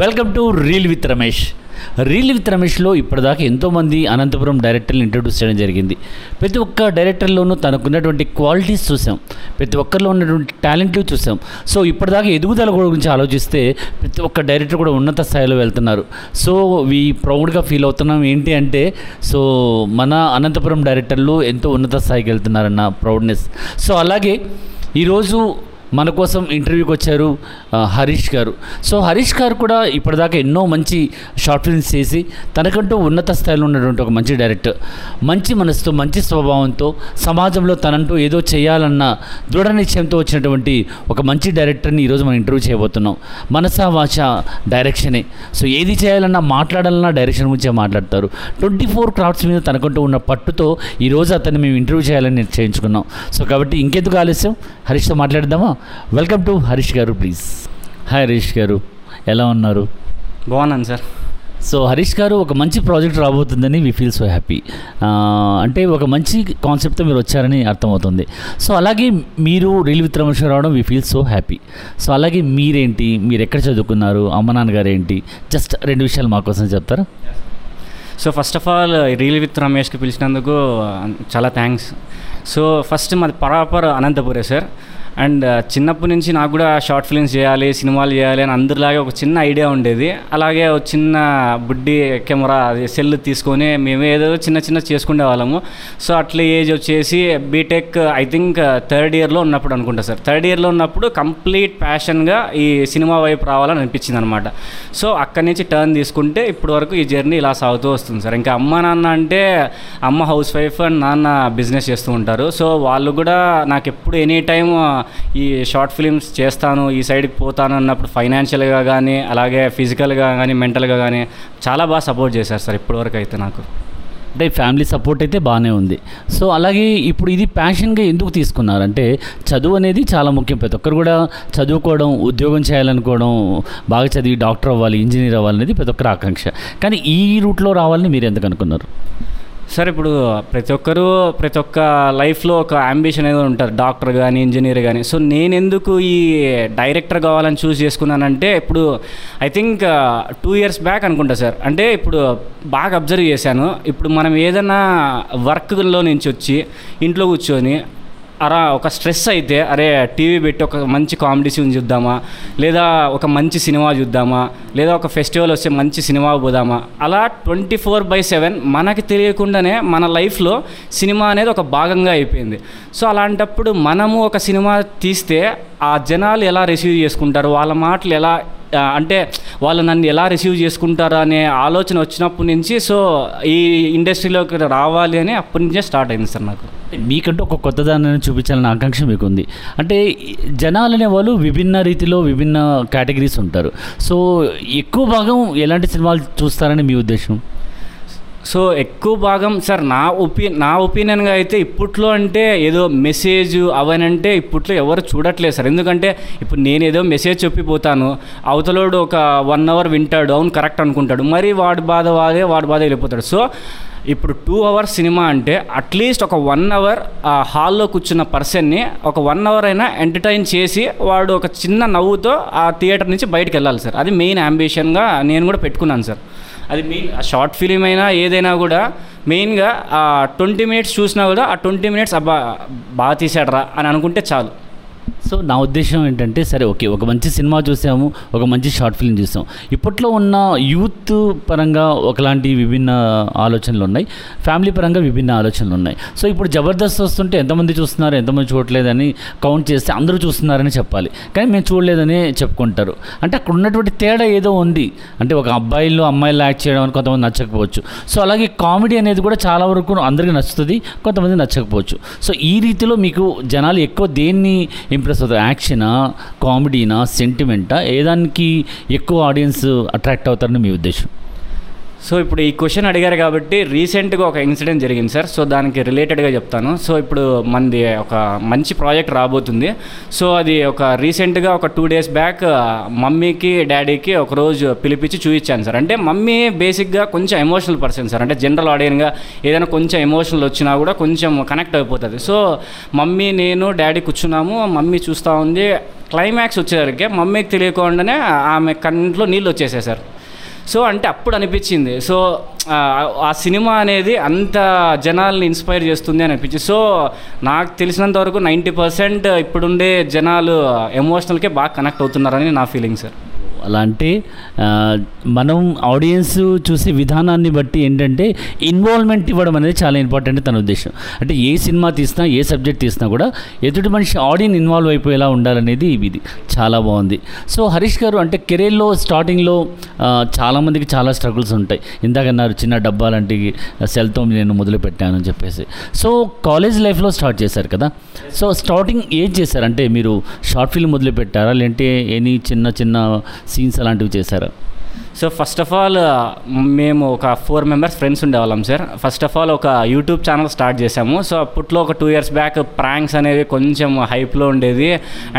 Welcome to reel with Ramesh. Reel with రమేష్లో ఇప్పటిదాకా ఎంతోమంది అనంతపురం డైరెక్టర్ని ఇంట్రడ్యూస్ చేయడం జరిగింది. ప్రతి ఒక్క డైరెక్టర్లోనూ తనకున్నటువంటి క్వాలిటీస్ చూసాం, ప్రతి ఒక్కరిలో ఉన్నటువంటి టాలెంట్లు చూసాం. సో ఇప్పటిదాకా ఎదుగుదల గురించి ఆలోచిస్తే ప్రతి ఒక్క డైరెక్టర్ కూడా ఉన్నత స్థాయిలో వెళ్తున్నారు. సో వీ ప్రౌడ్గా ఫీల్ అవుతున్నాం. ఏంటి అంటే సో మన అనంతపురం డైరెక్టర్లు ఎంతో ఉన్నత స్థాయికి వెళ్తున్నారన్న ప్రౌడ్నెస్. సో అలాగే ఈరోజు మన కోసం ఇంటర్వ్యూకి వచ్చారు హరీష్ గారు. సో హరీష్ గారు కూడా ఇప్పటిదాకా ఎన్నో మంచి షార్ట్ ఫిల్మ్స్ చేసి తనకంటూ ఉన్నత స్థాయిలో ఉన్నటువంటి ఒక మంచి డైరెక్టర్. మంచి మనసుతో, మంచి స్వభావంతో, సమాజంలో తనంటూ ఏదో చేయాలన్న దృఢ నిశ్చయంతో వచ్చినటువంటి ఒక మంచి డైరెక్టర్ని ఈరోజు మనం ఇంటర్వ్యూ చేయబోతున్నాం. మనసా వాచ డైరెక్షనే. సో ఏది చేయాలన్నా, మాట్లాడాలన్నా డైరెక్షన్ గురించే మాట్లాడతారు. 24 క్రాఫ్ట్స్ మీద తనకంటూ ఉన్న పట్టుతో ఈరోజు అతన్ని మేము ఇంటర్వ్యూ చేయాలని నిశ్చయించుకున్నాం. సో కాబట్టి ఇంకెందుకు ఆలస్యం, హరీష్తో మాట్లాడదామా? వెల్కమ్ టు హరీష్ గారు. ప్లీజ్. హాయ్ హరీష్ గారు, ఎలా ఉన్నారు? బాగున్నాను సార్. సో హరీష్ గారు, ఒక మంచి ప్రాజెక్ట్ రాబోతుందని వి ఫీల్ సో హ్యాపీ. అంటే ఒక మంచి కాన్సెప్ట్తో మీరు వచ్చారని అర్థమవుతుంది. సో అలాగే మీరు రీల్ విత్ రమేష్ రావడం we feel so happy. So అలాగే మీరేంటి, మీరు ఎక్కడ చదువుకున్నారు, అమ్మ నాన్నగారు ఏంటి, జస్ట్ రెండు విషయాలు మా కోసం చెప్తారా? So first of all reel with రమేష్కి పిలిచినందుకు చాలా థ్యాంక్స్. సో ఫస్ట్ మాది ప్రాపర్ అనంతపురే సార్. అండ్ చిన్నప్పటి నుంచి నాకు కూడా షార్ట్ ఫిల్మ్స్ చేయాలి, సినిమాలు చేయాలి అని అందరిలాగే ఒక చిన్న ఐడియా ఉండేది. అలాగే ఒక చిన్న బుడ్డి కెమెరా సెల్ తీసుకొని మేము ఏదో చిన్న చిన్న చేసుకునే వాళ్ళము. సో అట్లా ఏజ్ వచ్చేసి బీటెక్ ఐ థింక్ థర్డ్ ఇయర్లో ఉన్నప్పుడు అనుకుంటా సార్. థర్డ్ ఇయర్లో ఉన్నప్పుడు కంప్లీట్ ప్యాషన్గా ఈ సినిమా వైపు రావాలని అనిపించింది అనమాట. సో అక్కడి నుంచి టర్న్ తీసుకుంటే ఇప్పటి వరకు ఈ జర్నీ ఇలా సాగుతూ వస్తుంది సార్. ఇంకా అమ్మ నాన్న అంటే అమ్మ హౌస్ వైఫ్ అండ్ నాన్న బిజినెస్ చేస్తూ ఉంటారు. సో వాళ్ళు కూడా నాకు ఎప్పుడు ఎనీ టైం ఈ షార్ట్ ఫిల్మ్స్ చేస్తాను, ఈ సైడ్కి పోతాను అన్నప్పుడు ఫైనాన్షియల్గా కానీ అలాగే ఫిజికల్గా కానీ మెంటల్గా కానీ చాలా బాగా సపోర్ట్ చేశారు సార్ ఇప్పటివరకు అయితే నాకు. అంటే ఫ్యామిలీ సపోర్ట్ అయితే బాగానే ఉంది. సో అలాగే ఇప్పుడు ఇది ప్యాషన్గా ఎందుకు తీసుకున్నారంటే, చదువు అనేది చాలా ముఖ్యం. ప్రతి ఒక్కరు కూడా చదువుకోవడం, ఉద్యోగం చేయాలనుకోవడం, బాగా చదివి డాక్టర్ అవ్వాలి, ఇంజనీర్ అవ్వాలనేది ప్రతి ఒక్కరి ఆకాంక్ష. కానీ ఈ రూట్లో రావాలని మీరు ఎందుకు అనుకున్నారు సార్? ఇప్పుడు ప్రతి ఒక్క లైఫ్లో ఒక అంబిషన్ అనేది ఉంటారు, డాక్టర్ కానీ ఇంజనీర్ కానీ. సో నేను ఎందుకు ఈ డైరెక్టర్ కావాలని చూస్ చేసుకున్నానంటే, ఇప్పుడు ఐ థింక్ 2 years బ్యాక్ అనుకుంటా సార్. అంటే ఇప్పుడు బాగా అబ్జర్వ్ చేశాను, ఇప్పుడు మనం ఏదైనా వర్క్లో నుంచి వచ్చి ఇంట్లో కూర్చొని అరా ఒక స్ట్రెస్ అయితే అరే టీవీ పెట్టి ఒక మంచి కామెడీ సీన్ చూద్దామా, లేదా ఒక మంచి సినిమా చూద్దామా, లేదా ఒక ఫెస్టివల్ వస్తే మంచి సినిమా పోదామా, అలా 24/7 మనకి తెలియకుండానే మన లైఫ్లో సినిమా అనేది ఒక భాగంగా అయిపోయింది. సో అలాంటప్పుడు మనము ఒక సినిమా తీస్తే ఆ జనాలు ఎలా రిసీవ్ చేసుకుంటారు, వాళ్ళ మాటలు ఎలా అంటే వాళ్ళు నన్ను ఎలా రిసీవ్ చేసుకుంటారా అనే ఆలోచన వచ్చినప్పటి నుంచి సో ఈ ఇండస్ట్రీలోకి రావాలి అని అప్పటి నుంచే స్టార్ట్ అయింది సార్ నాకు. మీకంటూ ఒక కొత్తదాన్ని చూపించాలని ఆకాంక్ష మీకుంది. అంటే జనాలు అనేవాళ్ళు విభిన్న రీతిలో విభిన్న కేటగిరీస్ ఉంటారు. సో ఎక్కువ భాగం ఎలాంటి సినిమాలు చూస్తారని మీ ఉద్దేశం? సో ఎక్కువ భాగం సార్ నా ఒపీనియన్గా అయితే ఇప్పట్లో అంటే ఏదో మెసేజ్ అవనంటే ఇప్పట్లో ఎవరు చూడట్లేదు సార్. ఎందుకంటే ఇప్పుడు నేను ఏదో మెసేజ్ చెప్పిపోతాను, అవతలోడు ఒక 1 hour వింటాడు, అవును కరెక్ట్ అనుకుంటాడు, మరి వాడి బాధ వెళ్ళిపోతాడు. సో ఇప్పుడు 2 hours సినిమా అంటే అట్లీస్ట్ ఒక 1 hour ఆ హాల్లో కూర్చున్న పర్సన్ని ఒక 1 hour అయినా ఎంటర్టైన్ చేసి వాడు ఒక చిన్న నవ్వుతో ఆ థియేటర్ నుంచి బయటకు వెళ్ళాలి సార్. అది మెయిన్ అంబిషన్గా నేను కూడా పెట్టుకున్నాను సార్. అది మెయిన్ షార్ట్ ఫిలిం అయినా ఏదైనా కూడా మెయిన్గా ఆ 20 minutes చూసినా కూడా ఆ 20 minutes అబ్బా బాగా తీసాడరా అని అనుకుంటే చాలు. సో నా ఉద్దేశం ఏంటంటే, సరే ఓకే, ఒక మంచి సినిమా చూసాము, ఒక మంచి షార్ట్ ఫిల్మ్ చూసాం. ఇప్పట్లో ఉన్న యూత్ పరంగా ఒకలాంటి విభిన్న ఆలోచనలు ఉన్నాయి, ఫ్యామిలీ పరంగా విభిన్న ఆలోచనలు ఉన్నాయి. సో ఇప్పుడు జబర్దస్త్ వస్తుంటే ఎంతమంది చూస్తున్నారు, ఎంతమంది చూడలేదని కౌంట్ చేస్తే అందరూ చూస్తున్నారని చెప్పాలి, కానీ మేము చూడలేదని చెప్పుకుంటారు. అంటే అక్కడ ఉన్నటువంటి తేడా ఏదో ఉంది. అంటే ఒక అబ్బాయిలు అమ్మాయిలు యాక్ట్ చేయడం అని కొంతమంది నచ్చకపోవచ్చు. సో అలాగే కామెడీ అనేది కూడా చాలా వరకు అందరికీ నచ్చుతుంది, కొంతమంది నచ్చకపోవచ్చు. సో ఈ రీతిలో మీకు జనాలు ఎక్కువ దేన్ని ఇంప్రెస్ అవుతారు, యాక్షనా, కామెడీనా, సెంటిమెంటా, ఏదానికి ఎక్కువ ఆడియన్స్ అట్రాక్ట్ అవుతారని మీ ఉద్దేశం? సో ఇప్పుడు ఈ క్వశ్చన్ అడిగారు కాబట్టి రీసెంట్గా ఒక ఇన్సిడెంట్ జరిగింది సార్. సో దానికి రిలేటెడ్గా చెప్తాను. సో ఇప్పుడు మనది ఒక మంచి ప్రాజెక్ట్ రాబోతుంది. సో అది ఒక రీసెంట్గా ఒక 2 days బ్యాక్ మమ్మీకి డాడీకి ఒకరోజు పిలిపించి చూపించాను సార్. అంటే మమ్మీ బేసిక్గా కొంచెం ఎమోషనల్ పర్సన్ సార్. అంటే జనరల్ ఆడియన్గా ఏదైనా కొంచెం ఎమోషనల్ వచ్చినా కూడా కొంచెం కనెక్ట్ అయిపోతుంది. సో మమ్మీ నేను డాడీ కూర్చున్నాము, మమ్మీ చూస్తూ ఉంది. క్లైమాక్స్ వచ్చేసరికి మమ్మీకి తెలియకుండానే ఆమె కంట్లో నీళ్ళు వచ్చేసాయి సార్. సో అంటే అప్పుడు అనిపించింది, సో ఆ సినిమా అనేది అంత జనాల్ని ఇన్స్పైర్ చేస్తుంది అని అనిపించింది. సో నాకు తెలిసినంత వరకు 90% ఇప్పుడుండే జనాలు ఎమోషనల్కే బాగా కనెక్ట్ అవుతున్నారని నా ఫీలింగ్ సార్. అలాంటి మనం ఆడియన్స్ చూసే విధానాన్ని బట్టి ఏంటంటే ఇన్వాల్వ్మెంట్ ఇవ్వడం అనేది చాలా ఇంపార్టెంట్ తన ఉద్దేశం. అంటే ఏ సినిమా తీసినా ఏ సబ్జెక్ట్ తీసినా కూడా ఎదుటి మనిషి ఆడియన్స్ ఇన్వాల్వ్ అయిపోయేలా ఉండాలనేది ఇది చాలా బాగుంది. సో హరీష్ గారు, అంటే కెరీర్లో స్టార్టింగ్లో చాలామందికి చాలా స్ట్రగుల్స్ ఉంటాయి. ఇందాకన్నారు చిన్న డబ్బా లాంటి సెల్తో నేను మొదలుపెట్టాను అని చెప్పేసి. సో కాలేజ్ లైఫ్లో స్టార్ట్ చేశారు కదా, సో స్టార్టింగ్ ఏం చేశారు? అంటే మీరు షార్ట్ ఫిల్మ్ మొదలుపెట్టారా, లేదంటే ఎనీ చిన్న చిన్న సీన్స్ అలాంటివి చేశారా? సో ఫస్ట్ ఆఫ్ ఆల్ మేము ఒక 4 members ఫ్రెండ్స్ ఉండేవాళ్ళం సార్. ఫస్ట్ ఆఫ్ ఆల్ ఒక యూట్యూబ్ ఛానల్ స్టార్ట్ చేసాము. సో అప్పట్లో ఒక 2 years బ్యాక్ ప్రాంక్స్ అనేవి కొంచెం హైప్లో ఉండేది.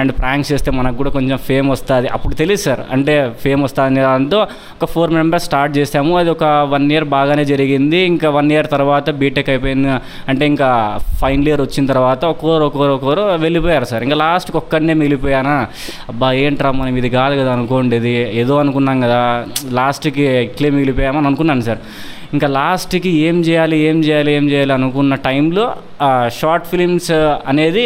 అండ్ ప్రాంక్స్ చేస్తే మనకు కూడా కొంచెం ఫేమ్ వస్తుంది అప్పుడు తెలియదు సార్. అంటే ఫేమ్ వస్తుంది అనే దాంతో ఒక 4 members స్టార్ట్ చేసాము. అది ఒక 1 year బాగానే జరిగింది. ఇంకా 1 year తర్వాత బీటెక్ అయిపోయింది, అంటే ఇంకా ఫైనల్ ఇయర్ వచ్చిన తర్వాత ఒక్కొక్కరు వెళ్ళిపోయారు సార్. ఇంకా లాస్ట్కి ఒక్కడనే మిగిలిపోయానా, అబ్బా ఏంట్రా మనం ఇది కాదు కదా అనుకోండేది, ఏదో అనుకున్నాం కదా, లాస్ట్కి ఇట్లే మిగిలిపోయామని అనుకున్నాను సార్. ఇంకా లాస్ట్కి ఏం చేయాలి అనుకున్న టైంలో షార్ట్ ఫిలిమ్స్ అనేది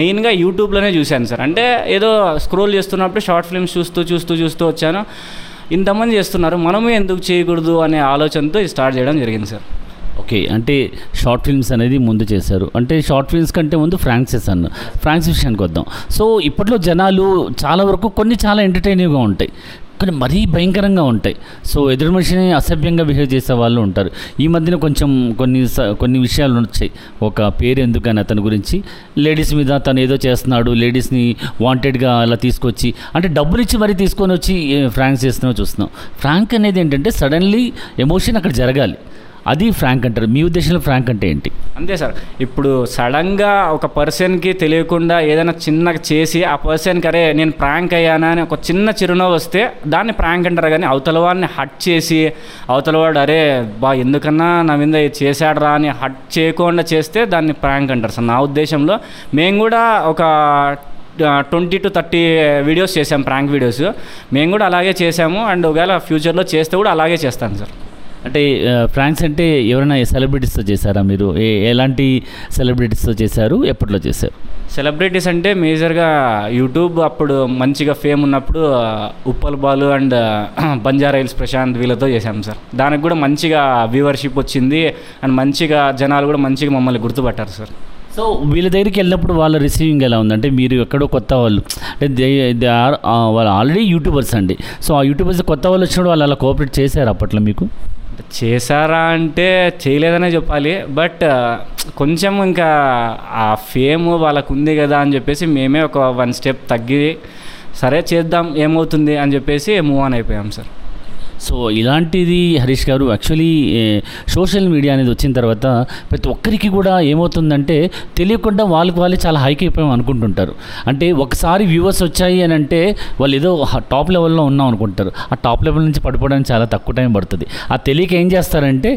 మెయిన్గా యూట్యూబ్లోనే చూశాను సార్. అంటే ఏదో స్క్రోల్ చేస్తున్నప్పుడు షార్ట్ ఫిలిమ్స్ చూస్తూ వచ్చాను. ఇంతమంది చేస్తున్నారు మనము ఎందుకు చేయకూడదు అనే ఆలోచనతో స్టార్ట్ చేయడం జరిగింది సార్. ఓకే, అంటే షార్ట్ ఫిల్మ్స్ అనేది ముందు చేశారు. అంటే షార్ట్ ఫిల్మ్స్ కంటే ముందు ఫ్రాంక్స్ విషయానికి వద్దాం. సో ఇప్పట్లో జనాలు చాలా వరకు కొన్ని చాలా ఎంటర్టైనింగ్గా ఉంటాయి, కానీ మరీ భయంకరంగా ఉంటాయి. సో ఎదురు మనిషిని అసభ్యంగా బిహేవ్ చేసే వాళ్ళు ఉంటారు. ఈ మధ్యన కొన్ని విషయాలు వచ్చాయి. ఒక పేరు ఎందుకని అతని గురించి, లేడీస్ మీద తను ఏదో చేస్తున్నాడు, లేడీస్ని వాంటెడ్గా అలా తీసుకొచ్చి, అంటే డబ్బులు ఇచ్చి మరీ తీసుకొని వచ్చి ఫ్రాంక్ చేస్తున్నావు చూస్తున్నాం. ఫ్రాంక్ అనేది ఏంటంటే సడన్లీ ఎమోషన్ అక్కడ జరగాలి, అది ఫ్రాంక్ అంటారు. మీ ఉద్దేశంలో ఫ్రాంక్ అంటే ఏంటి? అంతే సార్. ఇప్పుడు సడన్గా ఒక పర్సన్కి తెలియకుండా ఏదైనా చిన్నగా చేసి ఆ పర్సన్కి అరే నేను ప్రాంక్ అయ్యానా అని ఒక చిన్న చిరునవ్వు వస్తే దాన్ని ప్రాంక్ అంటారు. కానీ అవతలవాడిని హట్ చేసి అవతలవాడు అరే బా ఎందుకన్నా నా మీద చేశాడు రా అని హట్ చేయకుండా చేస్తే దాన్ని ప్రాంక్ అంటారు సార్. నా ఉద్దేశంలో మేము కూడా ఒక 20 to 30 వీడియోస్ చేసాము, ప్రాంక్ వీడియోస్. మేము కూడా అలాగే చేసాము. అండ్ ఒకవేళ ఫ్యూచర్లో చేస్తే కూడా అలాగే చేస్తాను సార్. అంటే ఫ్రాంక్స్ అంటే ఎవరైనా సెలబ్రిటీస్తో చేశారా మీరు? ఎలాంటి సెలబ్రిటీస్తో చేశారు, ఎప్పట్లో చేశారు? సెలబ్రిటీస్ అంటే మేజర్గా యూట్యూబ్ అప్పుడు మంచిగా ఫేమ్ ఉన్నప్పుడు ఉప్పల్బాలు అండ్ బంజారా హిల్స్ ప్రశాంత్ వీళ్ళతో చేశాం సార్. దానికి కూడా మంచిగా వ్యూవర్షిప్ వచ్చింది అండ్ మంచిగా జనాలు కూడా మంచిగా మమ్మల్ని గుర్తుపట్టారు సార్. సో వీళ్ళ దగ్గరికి వెళ్ళినప్పుడు వాళ్ళ రిసీవింగ్ ఎలా ఉందంటే, మీరు ఎక్కడో కొత్త వాళ్ళు, అంటే వాళ్ళు ఆల్రెడీ యూట్యూబర్స్ అండి. సో ఆ యూట్యూబర్స్ కొత్త వాళ్ళు వచ్చినప్పుడు వాళ్ళు అలా కోఆపరేట్ చేశారు అప్పట్లో మీకు? చేశారా అంటే చేయలేదనే చెప్పాలి. బట్ కొంచెం ఇంకా ఆ ఫేమ్ వాళ్ళకు ఉంది కదా అని చెప్పేసి మేమే ఒక 1 step తగ్గి సరే చేద్దాం ఏమవుతుంది అని చెప్పేసి మూవ్ ఆన్ అయిపోయాం సార్. సో ఇలాంటిది హరీష్ గారు, యాక్చువల్లీ సోషల్ మీడియా అనేది వచ్చిన తర్వాత ప్రతి ఒక్కరికి కూడా ఏమవుతుందంటే తెలియకుండా వాళ్ళకి వాళ్ళే చాలా హైక్ అయిపోయాం అనుకుంటుంటారు. అంటే ఒకసారి వ్యూవర్స్ వచ్చాయి అని అంటే వాళ్ళు ఏదో టాప్ లెవెల్లో ఉన్నాం అనుకుంటారు. ఆ టాప్ లెవెల్ నుంచి పడిపోవడానికి చాలా తక్కువ టైం పడుతుంది. ఆ తెలియక ఏం చేస్తారంటే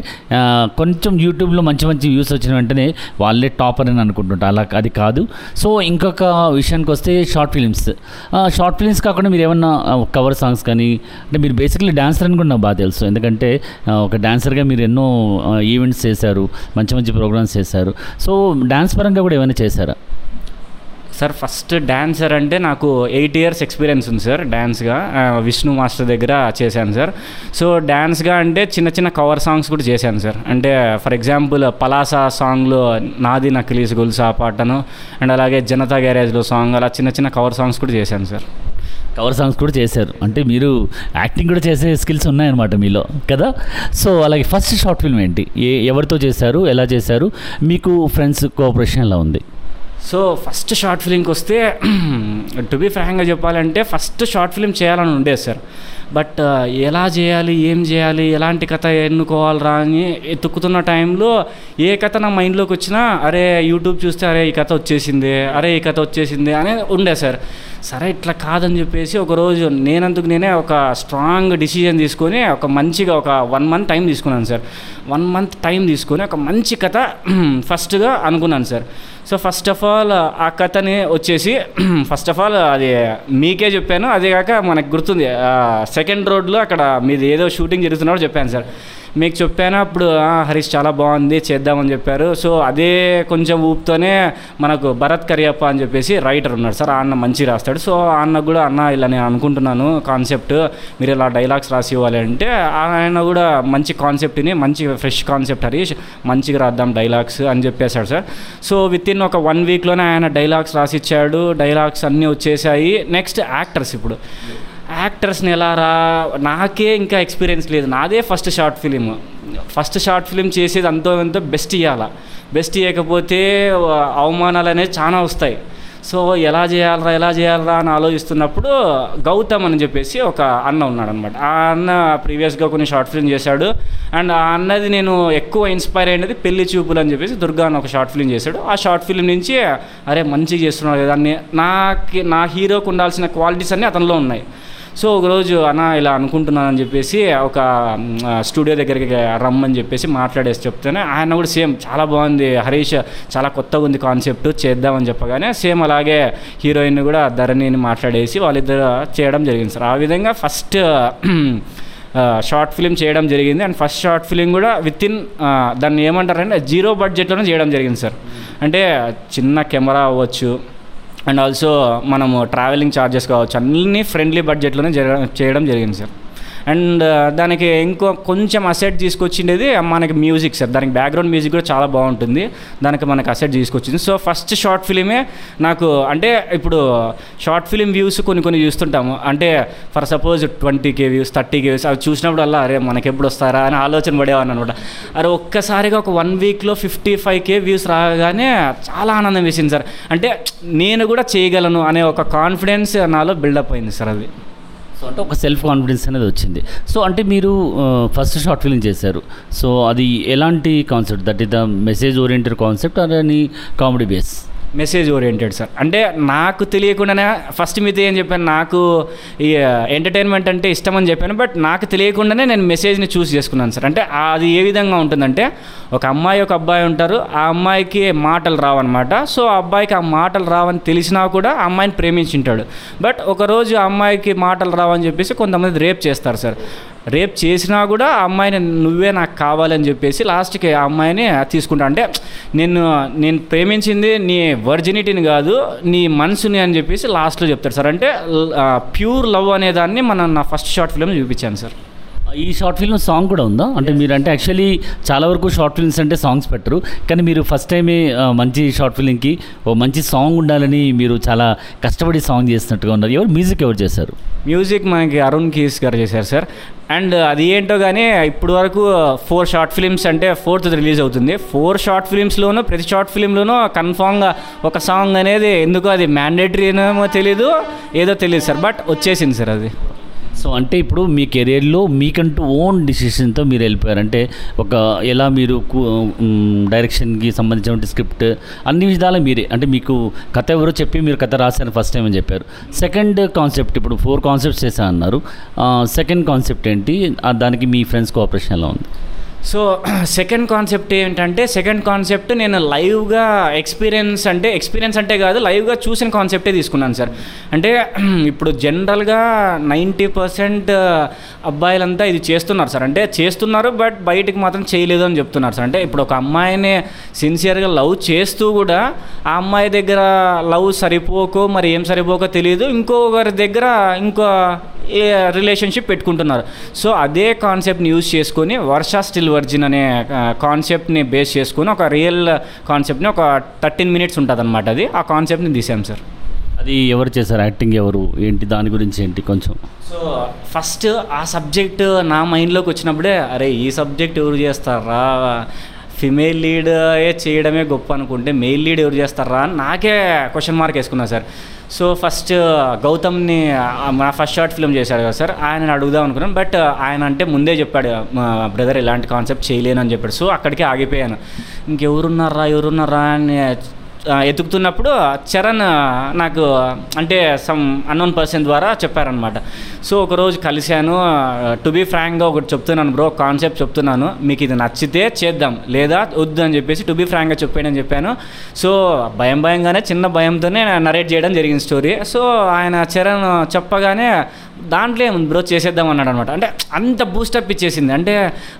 కొంచెం యూట్యూబ్లో మంచి వ్యూస్ వచ్చిన వెంటనే వాళ్ళే టాపర్ అని అనుకుంటుంటారు. అలా అది కాదు. సో ఇంకొక విషయానికి వస్తే షార్ట్ ఫిలిమ్స్ కాకుండా మీరు ఏమన్నా కవర్ సాంగ్స్ కానీ, అంటే మీరు బేసిక్లీ డాన్సర్ కూడా నాకు బాగా తెలుసు, ఎందుకంటే ఒక డాన్సర్గా మీరు ఎన్నో ఈవెంట్స్ చేశారు, మంచి ప్రోగ్రామ్స్ చేశారు. సో డాన్స్ పరంగా కూడా ఏమైనా చేశారా సార్? ఫస్ట్ డాన్సర్ అంటే నాకు 8 years ఎక్స్పీరియన్స్ ఉంది సార్. డాన్స్గా విష్ణు మాస్టర్ దగ్గర చేశాను సార్. సో డాన్స్గా అంటే చిన్న కవర్ సాంగ్స్ కూడా చేశాను సార్. అంటే ఫర్ ఎగ్జాంపుల్ పలాసా సాంగ్లో నాది నకిలీస్ గొలుసా పాటను, అండ్ అలాగే జనతా గ్యారేజ్లో సాంగ్, అలా చిన్న కవర్ సాంగ్స్ కూడా చేశాను సార్. కవర్ సాంగ్స్ కూడా చేశారు అంటే మీరు యాక్టింగ్ కూడా చేసే స్కిల్స్ ఉన్నాయన్నమాట మీలో కదా. సో అలాగే ఫస్ట్ షార్ట్ ఫిల్మ్ ఏంటి, ఎవరితో చేశారు, ఎలా చేశారు, మీకు ఫ్రెండ్స్ కోఆపరేషన్ ఎలా ఉంది? సో ఫస్ట్ షార్ట్ ఫిలింకి వస్తే టు బీ ఫ్రాంక్గా చెప్పాలంటే ఫస్ట్ షార్ట్ ఫిలిం చేయాలని ఉండేది సార్. బట్ ఎలా చేయాలి, ఏం చేయాలి, ఎలాంటి కథ ఎన్నుకోవాలరా అని ఎత్తుక్కుతున్న టైంలో ఏ కథ నా మైండ్లోకి వచ్చినా అరే యూట్యూబ్ చూస్తే అరే ఈ కథ వచ్చేసింది, అరే ఈ కథ వచ్చేసింది అనేది ఉండే సార్. సరే ఇట్లా కాదని చెప్పేసి ఒకరోజు నేనందుకు నేనే ఒక స్ట్రాంగ్ డిసిజన్ తీసుకొని ఒక మంచిగా ఒక 1 month టైం తీసుకున్నాను సార్. 1 month టైం తీసుకొని ఒక మంచి కథ ఫస్ట్గా అనుకున్నాను sir. So first of all ఆ కథని వచ్చేసి ఫస్ట్ ఆఫ్ ఆల్ అది మీకే చెప్పాను, అదేగాక మనకు గుర్తుంది సెకండ్ రోడ్లో అక్కడ మీది ఏదో షూటింగ్ జరుగుతున్నప్పుడు చెప్పాను సార్, మీకు చెప్పాను. అప్పుడు హరీష్ చాలా బాగుంది చేద్దామని చెప్పారు. సో అదే కొంచెం ఊపుతోనే మనకు భరత్ కరియప్ప అని చెప్పేసి రైటర్ ఉన్నాడు సార్, అన్న మంచి రాస్తాడు. సో అన్నకు కూడా అన్న ఇలా నేను అనుకుంటున్నాను కాన్సెప్ట్, మీరు ఇలా డైలాగ్స్ రాసి ఇవ్వాలి అంటే ఆయన కూడా మంచి కాన్సెప్ట్ని, మంచి ఫ్రెష్ కాన్సెప్ట్ హరీష్, మంచిగా రాద్దాం డైలాగ్స్ అని చెప్పేశాడు సార్. సో వితిన్ ఒక 1 weekలోనే ఆయన డైలాగ్స్ రాసిచ్చాడు, డైలాగ్స్ అన్నీ వచ్చేసాయి. నెక్స్ట్ యాక్టర్స్, ఇప్పుడు యాక్టర్స్ని ఎలా రా, నాకే ఇంకా ఎక్స్పీరియన్స్ లేదు, నాదే first short film. First short film చేసేది అంతో ఎంతో బెస్ట్ ఇవ్వాలా, బెస్ట్ ఇవ్వకపోతే అవమానాలు అనేవి చాలా వస్తాయి. సో ఎలా చేయాలరా ఎలా చేయాలరా అని ఆలోచిస్తున్నప్పుడు గౌతమ్ అని చెప్పేసి ఒక అన్న ఉన్నాడు అనమాట. ఆ అన్న ప్రీవియస్గా కొన్ని షార్ట్ ఫిల్మ్ చేశాడు. అండ్ ఆ అన్నది నేను ఎక్కువ ఇన్స్పైర్ అయినది పెళ్లి చూపులు అని చెప్పేసి దుర్గా అని ఒక షార్ట్ ఫిల్మ్ చేశాడు. ఆ షార్ట్ ఫిల్మ్ నుంచి అరే మంచిగా చేస్తున్నాడు కదా అని, నాకు నా హీరోకి ఉండాల్సిన క్వాలిటీస్ అన్నీ అతనిలో ఉన్నాయి. సో ఒకరోజు అన్న ఇలా అనుకుంటున్నానని చెప్పేసి ఒక స్టూడియో దగ్గరికి రమ్మని చెప్పేసి మాట్లాడేసి చెప్తేనే ఆయన కూడా సేమ్ చాలా బాగుంది హరీష్, చాలా కొత్తగా ఉంది కాన్సెప్ట్ చేద్దామని చెప్పగానే సేమ్ అలాగే హీరోయిన్ కూడా ధరణిని మాట్లాడేసి వాళ్ళిద్దరు చేయడం జరిగింది సార్. ఆ విధంగా ఫస్ట్ షార్ట్ ఫిలిం చేయడం జరిగింది. అండ్ ఫస్ట్ షార్ట్ ఫిలిం కూడా వితిన్ దాన్ని ఏమంటారంటే 0 budgetలోనే చేయడం జరిగింది సార్. అంటే చిన్న కెమెరా అవ్వచ్చు, అండ్ ఆల్సో మనము ట్రావెలింగ్ ఛార్జెస్ కావచ్చు, అన్నీ ఫ్రెండ్లీ బడ్జెట్లోనే చేయడం జరిగింది సార్. అండ్ దానికి ఇంకో కొంచెం అసెట్ తీసుకొచ్చిండేది మనకి మ్యూజిక్ సార్, దానికి బ్యాక్గ్రౌండ్ మ్యూజిక్ కూడా చాలా బాగుంటుంది, దానికి మనకు అసెట్ తీసుకొచ్చింది. సో ఫస్ట్ షార్ట్ ఫిలిమే నాకు, అంటే ఇప్పుడు షార్ట్ ఫిలిం వ్యూస్ కొన్ని కొన్ని చూస్తుంటాము, అంటే for suppose 20k views 30k views, అవి చూసినప్పుడు అలా అరే మనకి ఎప్పుడు వస్తారా అని ఆలోచన పడేవాడిని అనమాట. అరే ఒక్కసారిగా ఒక 1 weekలో 55k వ్యూస్ రాగానే చాలా ఆనందం వేసింది సార్. అంటే నేను కూడా చేయగలను అనే ఒక కాన్ఫిడెన్స్ నాలో బిల్డప్ అయింది సార్. అది సో అంటే ఒక సెల్ఫ్ కాన్ఫిడెన్స్ అనేది వచ్చింది. సో అంటే మీరు ఫస్ట్ షార్ట్ ఫిల్మ్ చేశారు, సో అది ఎలాంటి concept, that is the message oriented concept or any comedy base? Message oriented sir. అంటే నాకు తెలియకుండానే ఫస్ట్ మీతో ఏం చెప్పాను, నాకు ఈ ఎంటర్టైన్మెంట్ అంటే ఇష్టం అని చెప్పాను, బట్ నాకు తెలియకుండానే నేను మెసేజ్ని చూస్ చేసుకున్నాను సార్. అంటే అది ఏ విధంగా ఉంటుందంటే ఒక అమ్మాయి ఒక అబ్బాయి ఉంటారు, ఆ అమ్మాయికి మాటలు రావన్నమాట. సో ఆ అబ్బాయికి ఆ మాటలు రావని తెలిసినా కూడా ఆ అమ్మాయిని ప్రేమించుంటాడు. బట్ ఒకరోజు ఆ అమ్మాయికి మాటలు రావని చెప్పేసి కొంతమంది రేప్ చేస్తారు సార్. రేప్ చేసినా కూడా ఆ అమ్మాయిని నువ్వే నాకు కావాలని చెప్పేసి లాస్ట్కి ఆ అమ్మాయిని తీసుకుంటా, అంటే నేను ప్రేమించింది నీ వర్జినిటీని కాదు నీ మనసుని అని చెప్పేసి లాస్ట్లో చెప్తాడు సార్. అంటే ప్యూర్ లవ్ అనేదాన్ని మనం నా ఫస్ట్ షార్ట్ ఫిల్మ్ చూపించాను సార్. ఈ షార్ట్ ఫిల్మ్ సాంగ్ కూడా ఉందా? అంటే మీరు అంటే యాక్చువల్లీ చాలా వరకు షార్ట్ ఫిల్మ్స్ అంటే సాంగ్స్ పెట్టరు, కానీ మీరు ఫస్ట్ టైమే మంచి షార్ట్ ఫిల్మ్కి ఓ మంచి సాంగ్ ఉండాలని మీరు చాలా కష్టపడి సాంగ్ చేసినట్టుగా ఉన్నారు. ఎవరు మ్యూజిక్ ఎవరు చేశారు? మ్యూజిక్ మనకి అరుణ్ కీస్ గారు చేశారు సార్. అండ్ అది ఏంటో కానీ ఇప్పుడు వరకు 4 షార్ట్ ఫిలిమ్స్, అంటే 4th రిలీజ్ అవుతుంది. 4 షార్ట్ ఫిలిమ్స్లోనూ ప్రతి షార్ట్ ఫిలింలోనూ కన్ఫామ్గా ఒక సాంగ్ అనేది, ఎందుకు అది మ్యాండేటరీ ఏమో తెలీదు, ఏదో తెలియదు సార్, బట్ వచ్చేసింది సార్ అది. సో అంటే ఇప్పుడు మీ కెరీర్లో మీకంటూ ఓన్ డిసిషన్తో మీరు వెళ్ళిపోయారు, అంటే ఒక ఎలా మీరు డైరెక్షన్కి సంబంధించిన స్క్రిప్ట్ అన్ని విధాల మీరే, అంటే మీకు కథ ఎవరో చెప్పి మీరు కథ రాశారు ఫస్ట్ టైం అని చెప్పారు. సెకండ్ కాన్సెప్ట్, ఇప్పుడు 4 కాన్సెప్ట్స్ చేశాను అన్నారు, సెకండ్ కాన్సెప్ట్ ఏంటి, దానికి మీ ఫ్రెండ్స్ కోఆపరేషన్ ఎలా ఉంది? సో సెకండ్ కాన్సెప్ట్ ఏంటంటే, సెకండ్ కాన్సెప్ట్ నేను లైవ్గా ఎక్స్పీరియన్స్ అంటే కాదు, లైవ్గా చూసిన కాన్సెప్టే తీసుకున్నాను సార్. అంటే ఇప్పుడు జనరల్గా 90% అబ్బాయిలంతా ఇది చేస్తున్నారు సార్, అంటే చేస్తున్నారు బట్ బయటికి మాత్రం చేయలేదు అని చెప్తున్నారు సార్. అంటే ఇప్పుడు ఒక అమ్మాయిని సిన్సియర్గా లవ్ చేస్తూ కూడా ఆ అమ్మాయి దగ్గర లవ్ సరిపోకో మరి ఏం సరిపోకో తెలియదు, ఇంకొకరి దగ్గర ఇంకో రిలేషన్షిప్ పెట్టుకుంటున్నారు. సో అదే కాన్సెప్ట్ని యూజ్ చేసుకొని వర్షా స్టిల్ వర్జిన్ అనే కాన్సెప్ట్ని బేస్ చేసుకుని ఒక రియల్ కాన్సెప్ట్ని ఒక 13 minutes ఉంటుంది అనమాట, అది ఆ కాన్సెప్ట్ని తీసాం సార్. అది ఎవరు చేశారు, యాక్టింగ్ ఎవరు, ఏంటి దాని గురించి ఏంటి కొంచెం? సో ఫస్ట్ ఆ సబ్జెక్ట్ నా మైండ్లోకి వచ్చినప్పుడే అరే ఈ సబ్జెక్ట్ ఎవరు చేస్తారా, ఫిమేల్ లీడ్ చేయడమే గొప్ప అనుకుంటే మెయిల్ లీడ్ ఎవరు చేస్తారా అని నాకే క్వశ్చన్ మార్క్ వేసుకున్నా సార్. సో ఫస్ట్ గౌతమ్ని మన ఫస్ట్ షార్ట్ ఫిల్మ్ చేశాడు కదా సార్, ఆయన అడుగుదాం అనుకున్నాను. బట్ ఆయన అంటే ముందే చెప్పాడు మా బ్రదర్ ఇలాంటి కాన్సెప్ట్ చేయలేను అని చెప్పాడు. సో అక్కడికే ఆగిపోయాను. ఎవరున్నారా అని ఎతుకుతున్నప్పుడు చరణ్ నాకు అంటే సమ్ అన్నోన్ పర్సన్ ద్వారా చెప్పారనమాట. సో ఒకరోజు కలిశాను. టు బీ ఫ్రాంక్గా ఒకటి చెప్తున్నాను బ్రో, కాన్సెప్ట్ చెప్తున్నాను, మీకు ఇది నచ్చితే చేద్దాం లేదా వద్దు అని చెప్పేసి టు బీ ఫ్రాంక్గా చెప్పాడని చెప్పాను. సో భయంగానే చిన్న భయంతోనే నరేట్ చేయడం జరిగింది స్టోరీ. సో ఆయన చరణ్ చెప్పగానే దాంట్లో ఏముంది బ్రో చేసేద్దాం అన్నాడు అనమాట. అంటే అంత బూస్టప్ ఇచ్చేసింది. అంటే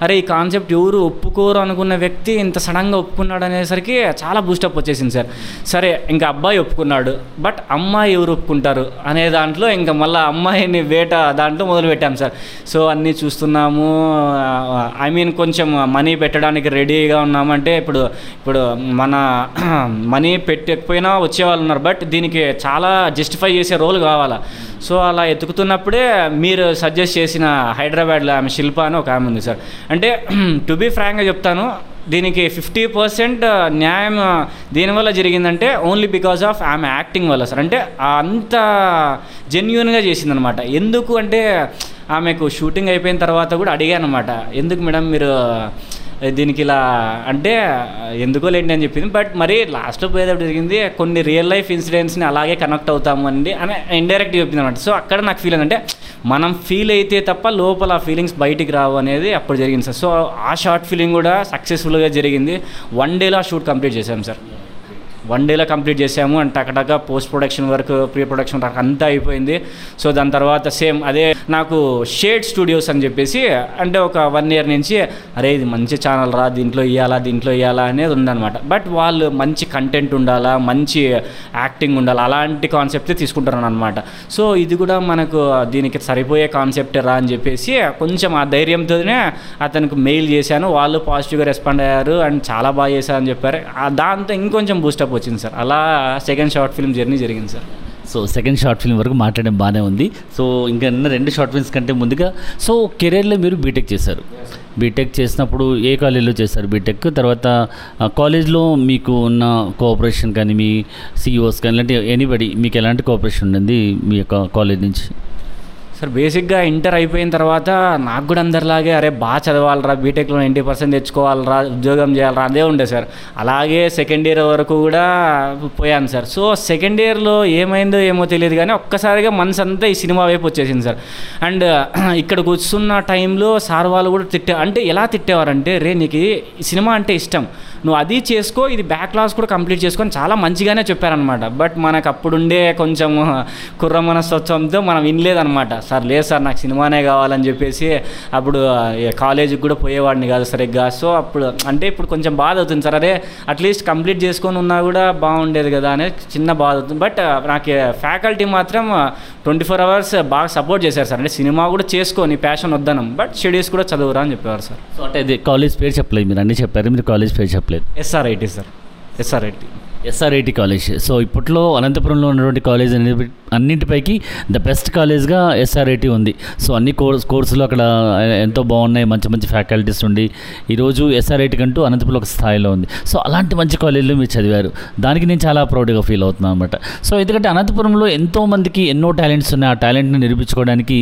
అరే ఈ కాన్సెప్ట్ ఎవరు ఒప్పుకోరు అనుకున్న వ్యక్తి ఇంత సడన్గా ఒప్పుకున్నాడు అనేసరికి చాలా బూస్టప్ వచ్చేసింది సార్. సరే ఇంకా అబ్బాయి ఒప్పుకున్నాడు, బట్ అమ్మాయి ఎవరు ఒప్పుకుంటారు అనే దాంట్లో ఇంకా మళ్ళీ అమ్మాయిని వేట దాంట్లో మొదలుపెట్టాం సార్. సో అన్నీ చూస్తున్నాము, ఐ మీన్ కొంచెం మనీ పెట్టడానికి రెడీగా ఉన్నామంటే ఇప్పుడు మన మనీ పెట్టకపోయినా వచ్చేవాళ్ళు ఉన్నారు, బట్ దీనికి చాలా జస్టిఫై చేసే రోల్ కావాలా. సో అలా ఎతుకుతున్నప్పుడే మీరు సజెస్ట్ చేసిన హైదరాబాద్లో ఆమె శిల్ప అని ఒక ఆమె ఉంది సార్. అంటే టు బీ ఫ్రాంక్గా చెప్తాను, దీనికి 50% న్యాయం దీనివల్ల జరిగిందంటే ఓన్లీ బికాజ్ ఆఫ్ ఆమె యాక్టింగ్ వల్ల సార్. అంటే అంత జెన్యున్గా చేసిందనమాట. ఎందుకు అంటే ఆమెకు షూటింగ్ అయిపోయిన తర్వాత కూడా అడిగాను అనమాట, ఎందుకు మేడం మీరు దీనికి ఇలా అంటే ఎందుకో లేండి అని చెప్పింది. బట్ మరి లాస్ట్లో పోయేటప్పుడు జరిగింది కొన్ని రియల్ లైఫ్ ఇన్సిడెంట్స్ని అలాగే కనెక్ట్ అవుతాము అండి అని ఇండైరెక్ట్గా చెప్పింది అనమాట. సో అక్కడ నాకు ఫీల్ అంటే మనం ఫీల్ అయితే తప్ప లోపల ఆ ఫీలింగ్స్ బయటికి రావు అనేది అప్పుడు జరిగింది సార్. సో ఆ షార్ట్ ఫిలిం కూడా సక్సెస్ఫుల్గా జరిగింది. 1 డేలో ఆ షూట్ కంప్లీట్ చేశాము సార్. 1 డేలో కంప్లీట్ చేసాము. అండ్ టకటక post production work, pre production work అంతా అయిపోయింది. సో దాని తర్వాత సేమ్ అదే నాకు షేడ్ స్టూడియోస్ అని చెప్పేసి అంటే ఒక 1 year నుంచి అరే ఇది మంచి ఛానల్ రా, దీంట్లో ఇవ్వాలా అనేది ఉందన్నమాట. బట్ వాళ్ళు మంచి కంటెంట్ ఉండాలా, మంచి యాక్టింగ్ ఉండాలి, అలాంటి కాన్సెప్టే తీసుకుంటారు అనమాట. సో ఇది కూడా మనకు దీనికి సరిపోయే కాన్సెప్టే రా అని చెప్పేసి కొంచెం ఆ ధైర్యంతోనే అతనికి మెయిల్ చేశాను. వాళ్ళు పాజిటివ్గా రెస్పాండ్ అయ్యారు అండ్ చాలా బాగా చేశారని చెప్పారు. దాంతో ఇంకొంచెం బూస్టప్ వచ్చింది సార్. అలా సెకండ్ షార్ట్ ఫిల్మ్ జర్నీ జరిగింది sir. So second short film వరకు మాట్లాడడం బాగానే ఉంది. సో ఇంకా 2 షార్ట్ ఫిల్మ్స్ కంటే ముందుగా సో కెరీర్లో మీరు బీటెక్ చేశారు. బీటెక్ చేసినప్పుడు ఏ కాలేజ్లో చేశారు బీటెక్? తర్వాత కాలేజ్లో మీకు ఉన్న కోఆపరేషన్ కానీ, మీ సిఇఓస్ కానీ, ఇలాంటి ఎనీబడి మీకు ఎలాంటి కోఆపరేషన్ ఉండింది మీ యొక్క కాలేజ్ నుంచి? సార్ బేసిక్గా ఇంటర్ అయిపోయిన తర్వాత నాకు కూడా అందరిలాగే అరే బాగా చదవాలరా, బీటెక్లో 90% తెచ్చుకోవాలరా, ఉద్యోగం చేయాలరా అదే ఉండే సార్. అలాగే సెకండ్ ఇయర్ వరకు కూడా పోయాను సార్. సో సెకండ్ ఇయర్లో ఏమైందో ఏమో తెలియదు కానీ ఒక్కసారిగా మనసు అంతా ఈ సినిమా వైపు వచ్చేసింది సార్. అండ్ ఇక్కడికి వస్తున్న టైంలో సార్ వాళ్ళు కూడా అంటే ఎలా తిట్టేవారంటే రే నీకు సినిమా అంటే ఇష్టం, నువ్వు అది చేసుకో, ఇది బ్యాక్లాగ్స్ కూడా కంప్లీట్ చేసుకొని చాలా మంచిగానే చెప్పారనమాట. బట్ మనకు అప్పుడుండే కొంచెం కుర్ర మనస్తత్వంతో మనం వినలేదనమాట. సార్ లేదు సార్ నాకు సినిమానే కావాలని చెప్పేసి అప్పుడు కాలేజీకి కూడా పోయేవాడిని కాదు సరిగ్గా. సో అప్పుడు అంటే ఇప్పుడు కొంచెం బాధ అవుతుంది సార్, అదే అట్లీస్ట్ కంప్లీట్ చేసుకొని ఉన్నా కూడా బాగుండేది కదా అనే చిన్న బాధ అవుతుంది. బట్ నాకు ఫ్యాకల్టీ మాత్రం 24 hours బాగా సపోర్ట్ చేశారు సార్. అంటే సినిమా కూడా చేసుకో, నీ ప్యాషన్ వద్దనం, బట్ స్టడీస్ కూడా చదువురా అని చెప్పేవారు సార్. సో అంటే ఇది కాలేజ్ పేరు చెప్పలేదు, మీరు అన్నీ చెప్పారు, మీరు కాలేజ్ పేరు చెప్పలేదు. SRIT sir, SRIT college. So ఇప్పట్లో అనంతపురంలో ఉన్నటువంటి కాలేజ్ అన్నింటిపైకి ద బెస్ట్ కాలేజ్గా SRIT ఉంది. సో అన్ని కోర్సులు అక్కడ ఎంతో బాగున్నాయి, మంచి మంచి ఫ్యాకల్టీస్ ఉండి ఈరోజు SRIT కంటూ అనంతపురంలో ఒక స్థాయిలో ఉంది. సో అలాంటి మంచి కాలేజీలో మీరు చదివారు, దానికి నేను చాలా ప్రౌడ్గా ఫీల్ అవుతున్నాను అనమాట. సో ఎందుకంటే అనంతపురంలో ఎంతోమందికి ఎన్నో టాలెంట్స్ ఉన్నాయి, ఆ టాలెంట్ని నిరూపించుకోవడానికి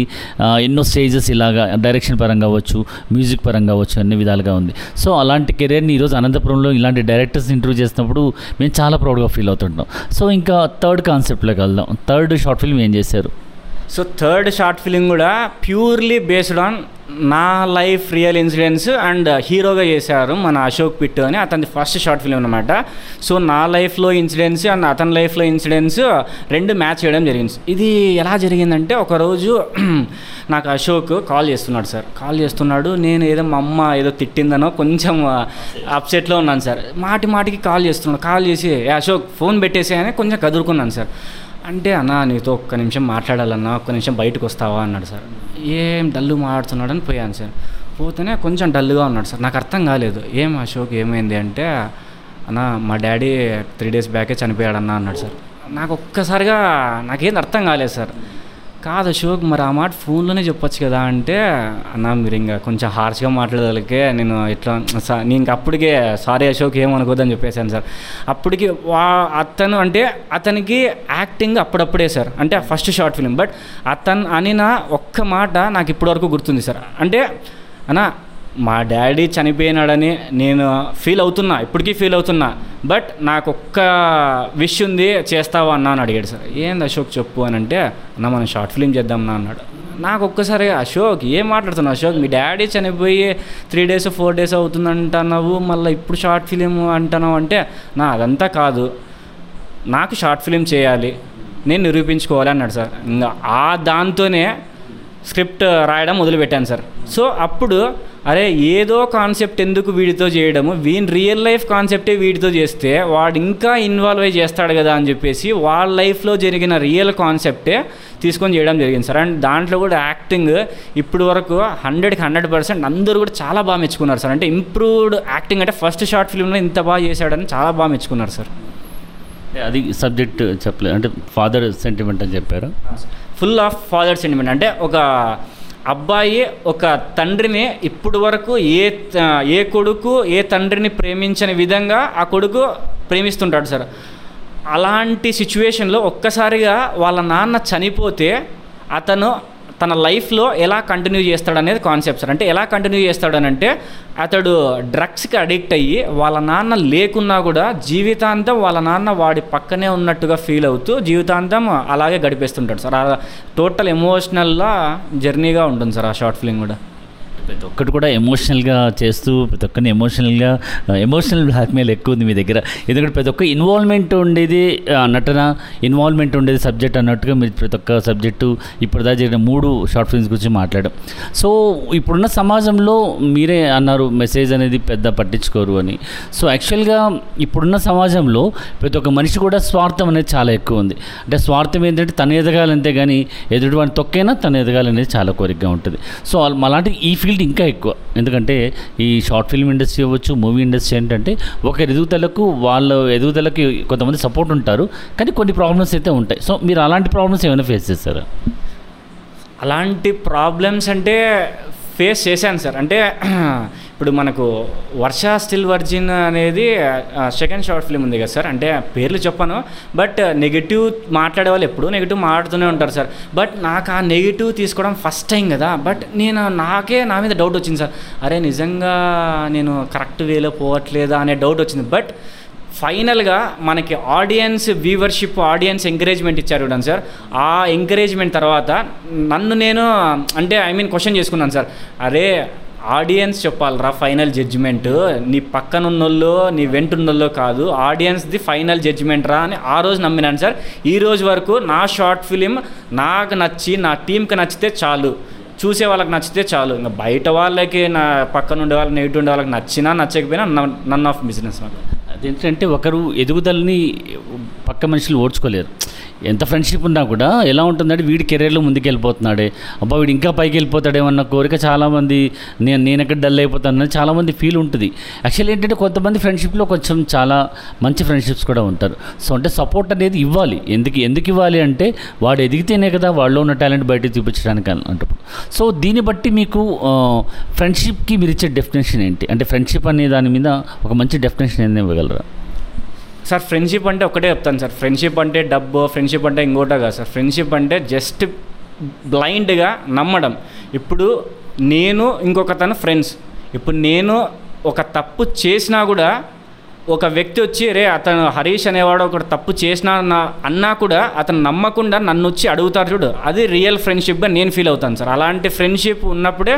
ఎన్నో స్టేజెస్ ఇలాగా డైరెక్షన్ పరంగా అవ్వచ్చు, మ్యూజిక్ పరంగా అవ్వచ్చు, అన్ని విధాలుగా ఉంది. సో అలాంటి కెరీర్ని ఈరోజు అనంతపురంలో ఇలాంటి డైరెక్టర్స్ని ఇంటర్వ్యూ చేసినప్పుడు మేము చాలా ప్రౌడ్గా ఫీల్ అవుతుంటాం. సో ఇంకా థర్డ్ కాన్సెప్ట్లోకి వెళ్దాం. థర్డ్ షార్ట్ ఫిల్మ్ ఏం చేశారు? సో థర్డ్ షార్ట్ ఫిల్మ్ కూడా ప్యూర్లీ బేస్డ్ ఆన్ నా లైఫ్ రియల్ ఇన్సిడెంట్స్ అండ్ హీరోగా చేశారు మన అశోక్ పిట్ అని, అతని ఫస్ట్ షార్ట్ ఫిల్మ్ అనమాట. సో నా లైఫ్లో ఇన్సిడెంట్స్ అండ్ అతని లైఫ్లో ఇన్సిడెంట్స్ 2 మ్యాచ్ చేయడం జరిగింది. ఇది ఎలా జరిగిందంటే ఒకరోజు నాకు అశోక్ కాల్ చేస్తున్నాడు. నేను ఏదో మా అమ్మ ఏదో తిట్టిందనో కొంచెం అప్సెట్లో ఉన్నాను సార్. మాటికి కాల్ చేసి అశోక్ ఫోన్ పెట్టేసాయని కొంచెం కదురుకున్నాను సార్. అంటే అన్న నీతో ఒక్క నిమిషం మాట్లాడాలన్నా, ఒక్క నిమిషం బయటకు వస్తావా అన్నాడు సార్. ఏం డల్లు మాట్లాడుతున్నాడని పోయాను సార్. పోతేనే కొంచెం డల్గా ఉన్నాడు సార్. నాకు అర్థం కాలేదు ఏం అశోక్ ఏమైంది అంటే, అన్న మా డాడీ 3 days back చనిపోయాడన్నా అన్నాడు సార్. నాకు ఒక్కసారిగా నాకేం అర్థం కాలేదు సార్. కాదు అశోక్, మరి ఆ మాట ఫోన్లోనే చెప్పొచ్చు కదా అంటే, అన్నా మీరు ఇంకా కొంచెం హార్ష్గా మాట్లాడేదాకే నేను ఇట్లా సార్ నేను ఇంక అప్పటికే సారీ అశోక్ ఏమనుకోద్దని చెప్పేశాను సార్. అప్పటికి అతను అంటే అతనికి యాక్టింగ్ అప్పుడప్పుడే సార్, అంటే ఫస్ట్ షార్ట్ ఫిలిం. బట్ అతను అనిన ఒక్క మాట నాకు ఇప్పటివరకు గుర్తుంది సార్. అంటే అన్నా మా డాడీ చనిపోయినాడని నేను ఫీల్ అవుతున్నా, ఇప్పటికీ ఫీల్ అవుతున్నా, బట్ నాకు ఒక్క విష్ ఉంది చేస్తావా అన్నా అని అడిగాడు సార్. ఏంది అశోక్ చెప్పు అని అంటే, అన్నా మనం షార్ట్ ఫిలిం చేద్దాంనా అన్నాడు. నాకు ఒక్కసారి అశోక్ ఏం మాట్లాడుతున్నావు అశోక్, మీ డాడీ చనిపోయి 3 days 4 days అవుతుంది అంటున్నావు, మళ్ళీ ఇప్పుడు షార్ట్ ఫిలిం అంటున్నావు అంటే, నా అదంతా కాదు, నాకు షార్ట్ ఫిలిం చేయాలి, నేను నిరూపించుకోవాలి అన్నాడు సార్. ఇంకా ఆ దాంతోనే స్క్రిప్ట్ రాయడం మొదలుపెట్టాను సార్. సో అప్పుడు అరే ఏదో కాన్సెప్ట్ ఎందుకు వీడితో చేయడము, వీని రియల్ లైఫ్ కాన్సెప్టే వీడితో చేస్తే వాడు ఇంకా ఇన్వాల్వ్ అయ్యి చేస్తాడు కదా అని చెప్పేసి వాళ్ళ లైఫ్లో జరిగిన రియల్ కాన్సెప్టే తీసుకొని చేయడం జరిగింది సార్. అండ్ దాంట్లో కూడా యాక్టింగ్ ఇప్పుడు వరకు 100% అందరూ కూడా చాలా బాగా మెచ్చుకున్నారు సార్. అంటే ఇంప్రూవ్డ్ యాక్టింగ్, అంటే ఫస్ట్ షార్ట్ ఫిల్మ్లో ఇంత బాగా చేశాడని చాలా బాగా మెచ్చుకున్నారు సార్. అది సబ్జెక్ట్ చెప్పలేదు అంటే ఫాదర్ సెంటిమెంట్ అని చెప్పారు, ఫుల్ ఆఫ్ ఫాదర్ సెంటిమెంట్. అంటే ఒక అబ్బాయి ఒక తండ్రిని ఇప్పుడు వరకు ఏ కొడుకు ఏ తండ్రిని ప్రేమించని విధంగా ఆ కొడుకు ప్రేమిస్తుంటాడు సార్. అలాంటి సిచ్యువేషన్లో ఒక్కసారిగా వాళ్ళ నాన్న చనిపోతే అతను తన లైఫ్లో ఎలా కంటిన్యూ చేస్తాడు అనేది కాన్సెప్ట్ సార్. అంటే ఎలా కంటిన్యూ చేస్తాడు అని అంటే, అతడు డ్రగ్స్కి అడిక్ట్ అయ్యి వాళ్ళ నాన్న లేకున్నా కూడా జీవితాంతం వాళ్ళ నాన్న వాడి పక్కనే ఉన్నట్టుగా ఫీల్ అవుతూ జీవితాంతం అలాగే గడిపేస్తుంటాడు సార్. టోటల్ ఎమోషనల్గా జర్నీగా ఉంటుంది సార్ ఆ షార్ట్ ఫిల్మ్ కూడా. ప్రతి ఒక్కటి కూడా ఎమోషనల్గా చేస్తూ, ప్రతి ఒక్కరిని ఎమోషనల్ బ్లాక్మెయిల్ ఎక్కువ ఉంది మీ దగ్గర. ఎందుకంటే ప్రతి ఒక్క ఇన్వాల్వ్మెంట్ ఉండేది, నటన ఇన్వాల్వ్మెంట్ ఉండేది సబ్జెక్ట్ అన్నట్టుగా మీరు ప్రతి ఒక్క సబ్జెక్టు ఇప్పుడుదా జరిగిన 3 షార్ట్ ఫిల్మ్స్ గురించి మాట్లాడడం. సో ఇప్పుడున్న సమాజంలో మీరే అన్నారు మెసేజ్ అనేది పెద్ద పట్టించుకోరు అని. సో యాక్చువల్గా ఇప్పుడున్న సమాజంలో ప్రతి ఒక్క మనిషి కూడా స్వార్థం అనేది చాలా ఎక్కువ ఉంది. అంటే స్వార్థం ఏంటంటే తను ఎదగాలంతే కానీ ఎదుటి వాడిని తొక్కైనా తను ఎదగాలనేది చాలా కోరికగా ఉంటుంది. సో అలాంటి ఈ ఫీల్డ్ ఇంకా ఎక్కువ, ఎందుకంటే ఈ షార్ట్ ఫిల్మ్ ఇండస్ట్రీ అవ్వచ్చు, మూవీ ఇండస్ట్రీ ఏంటంటే ఒక ఎదుగుదలకు కొంతమంది సపోర్ట్ ఉంటారు, కానీ కొన్ని ప్రాబ్లమ్స్ అయితే ఉంటాయి. సో మీరు అలాంటి ప్రాబ్లమ్స్ ఏమైనా ఫేస్ చేస్తారా? అలాంటి ప్రాబ్లమ్స్ అంటే ఫేస్ చేశాను సార్. అంటే ఇప్పుడు మనకు వర్ష స్టిల్ వర్జిన్ అనేది 2nd షార్ట్ ఫిల్మ్ ఉంది కదా సార్. అంటే పేర్లు చెప్పను, బట్ నెగిటివ్ మాట్లాడే వాళ్ళు ఎప్పుడూ నెగిటివ్ మాట్లాడుతూనే ఉంటారు సార్. బట్ నాకు ఆ నెగిటివ్ తీసుకోవడం ఫస్ట్ టైం కదా, బట్ నా మీద డౌట్ వచ్చింది సార్. అరే నిజంగా నేను కరెక్ట్ వేలో పోవట్లేదా అనే డౌట్ వచ్చింది. బట్ ఫైనల్గా మనకి ఆడియన్స్ వ్యూవర్షిప్, ఆడియన్స్ ఎంకరేజ్మెంట్ ఇచ్చారు చూడండి సార్. ఆ ఎంకరేజ్మెంట్ తర్వాత నన్ను నేను అంటే క్వశ్చన్ చేసుకున్నాను సార్. అరే ఆడియన్స్ చెప్పాలరా ఫైనల్ జడ్జిమెంట్, నీ పక్కనున్నోళ్ళు నీ వెంటున్నోళ్ళు కాదు, ఆడియన్స్ది ఫైనల్ జడ్జిమెంట్ రా అని ఆ రోజు నమ్మినాను సార్. ఈ రోజు వరకు నా షార్ట్ ఫిలిం నాకు నచ్చి నా టీంకి నచ్చితే చాలు, చూసే వాళ్ళకి నచ్చితే చాలు. ఇంకా బయట వాళ్ళకి, నా పక్కన ఉండే వాళ్ళకి, నెగిటివ్ ఉండే వాళ్ళకి నచ్చినా నచ్చకపోయినా నన్ ఆఫ్ బిజినెస్ నాకు. అదేంటంటే ఒకరు ఎదుగుదలని పక్క మనుషులు ఓడ్చుకోలేరు. ఎంత ఫ్రెండ్షిప్ ఉన్నా కూడా ఎలా ఉంటుందంటే వీడి కెరీర్లో ముందుకెళ్ళిపోతున్నాడే, అబ్బా వీడు ఇంకా పైకి వెళ్ళిపోతాడేమన్న కోరిక చాలామంది, నేను ఎక్కడ డల్ అయిపోతానని చాలామంది ఫీల్ ఉంటుంది. యాక్చువల్లీ ఏంటంటే కొంతమంది ఫ్రెండ్షిప్లో కొంచెం చాలా మంచి ఫ్రెండ్షిప్స్ కూడా ఉంటారు. సో అంటే సపోర్ట్ అనేది ఇవ్వాలి. ఎందుకు ఇవ్వాలి అంటే వాడు ఎదిగితేనే కదా వాళ్ళు ఉన్న టాలెంట్ బయటకు చూపించడానికి అంటారు. సో దీన్ని బట్టి మీకు ఫ్రెండ్షిప్కి మీరు ఇచ్చే డెఫినేషన్ ఏంటి? అంటే ఫ్రెండ్షిప్ అనే దాని మీద ఒక మంచి డెఫినేషన్ ఏంది ఇవ్వగలరా సార్? ఫ్రెండ్షిప్ అంటే ఒకటే చెప్తాను సార్, ఫ్రెండ్షిప్ అంటే డబ్బు, ఫ్రెండ్షిప్ అంటే ఇంకోటో కాదు సార్. ఫ్రెండ్షిప్ అంటే జస్ట్ బ్లైండ్గా నమ్మడం. ఇప్పుడు నేను ఇంకొక తన ఫ్రెండ్స్, ఇప్పుడు నేను ఒక తప్పు చేసినా కూడా ఒక వ్యక్తి వచ్చి రే అతను హరీష్ అనేవాడు ఒకటి తప్పు చేసినా అన్నా కూడా అతను నమ్మకుండా నన్ను వచ్చి అడుగుతారు చూడు, అది రియల్ ఫ్రెండ్షిప్గా నేను ఫీల్ అవుతాను సార్. అలాంటి ఫ్రెండ్షిప్ ఉన్నప్పుడే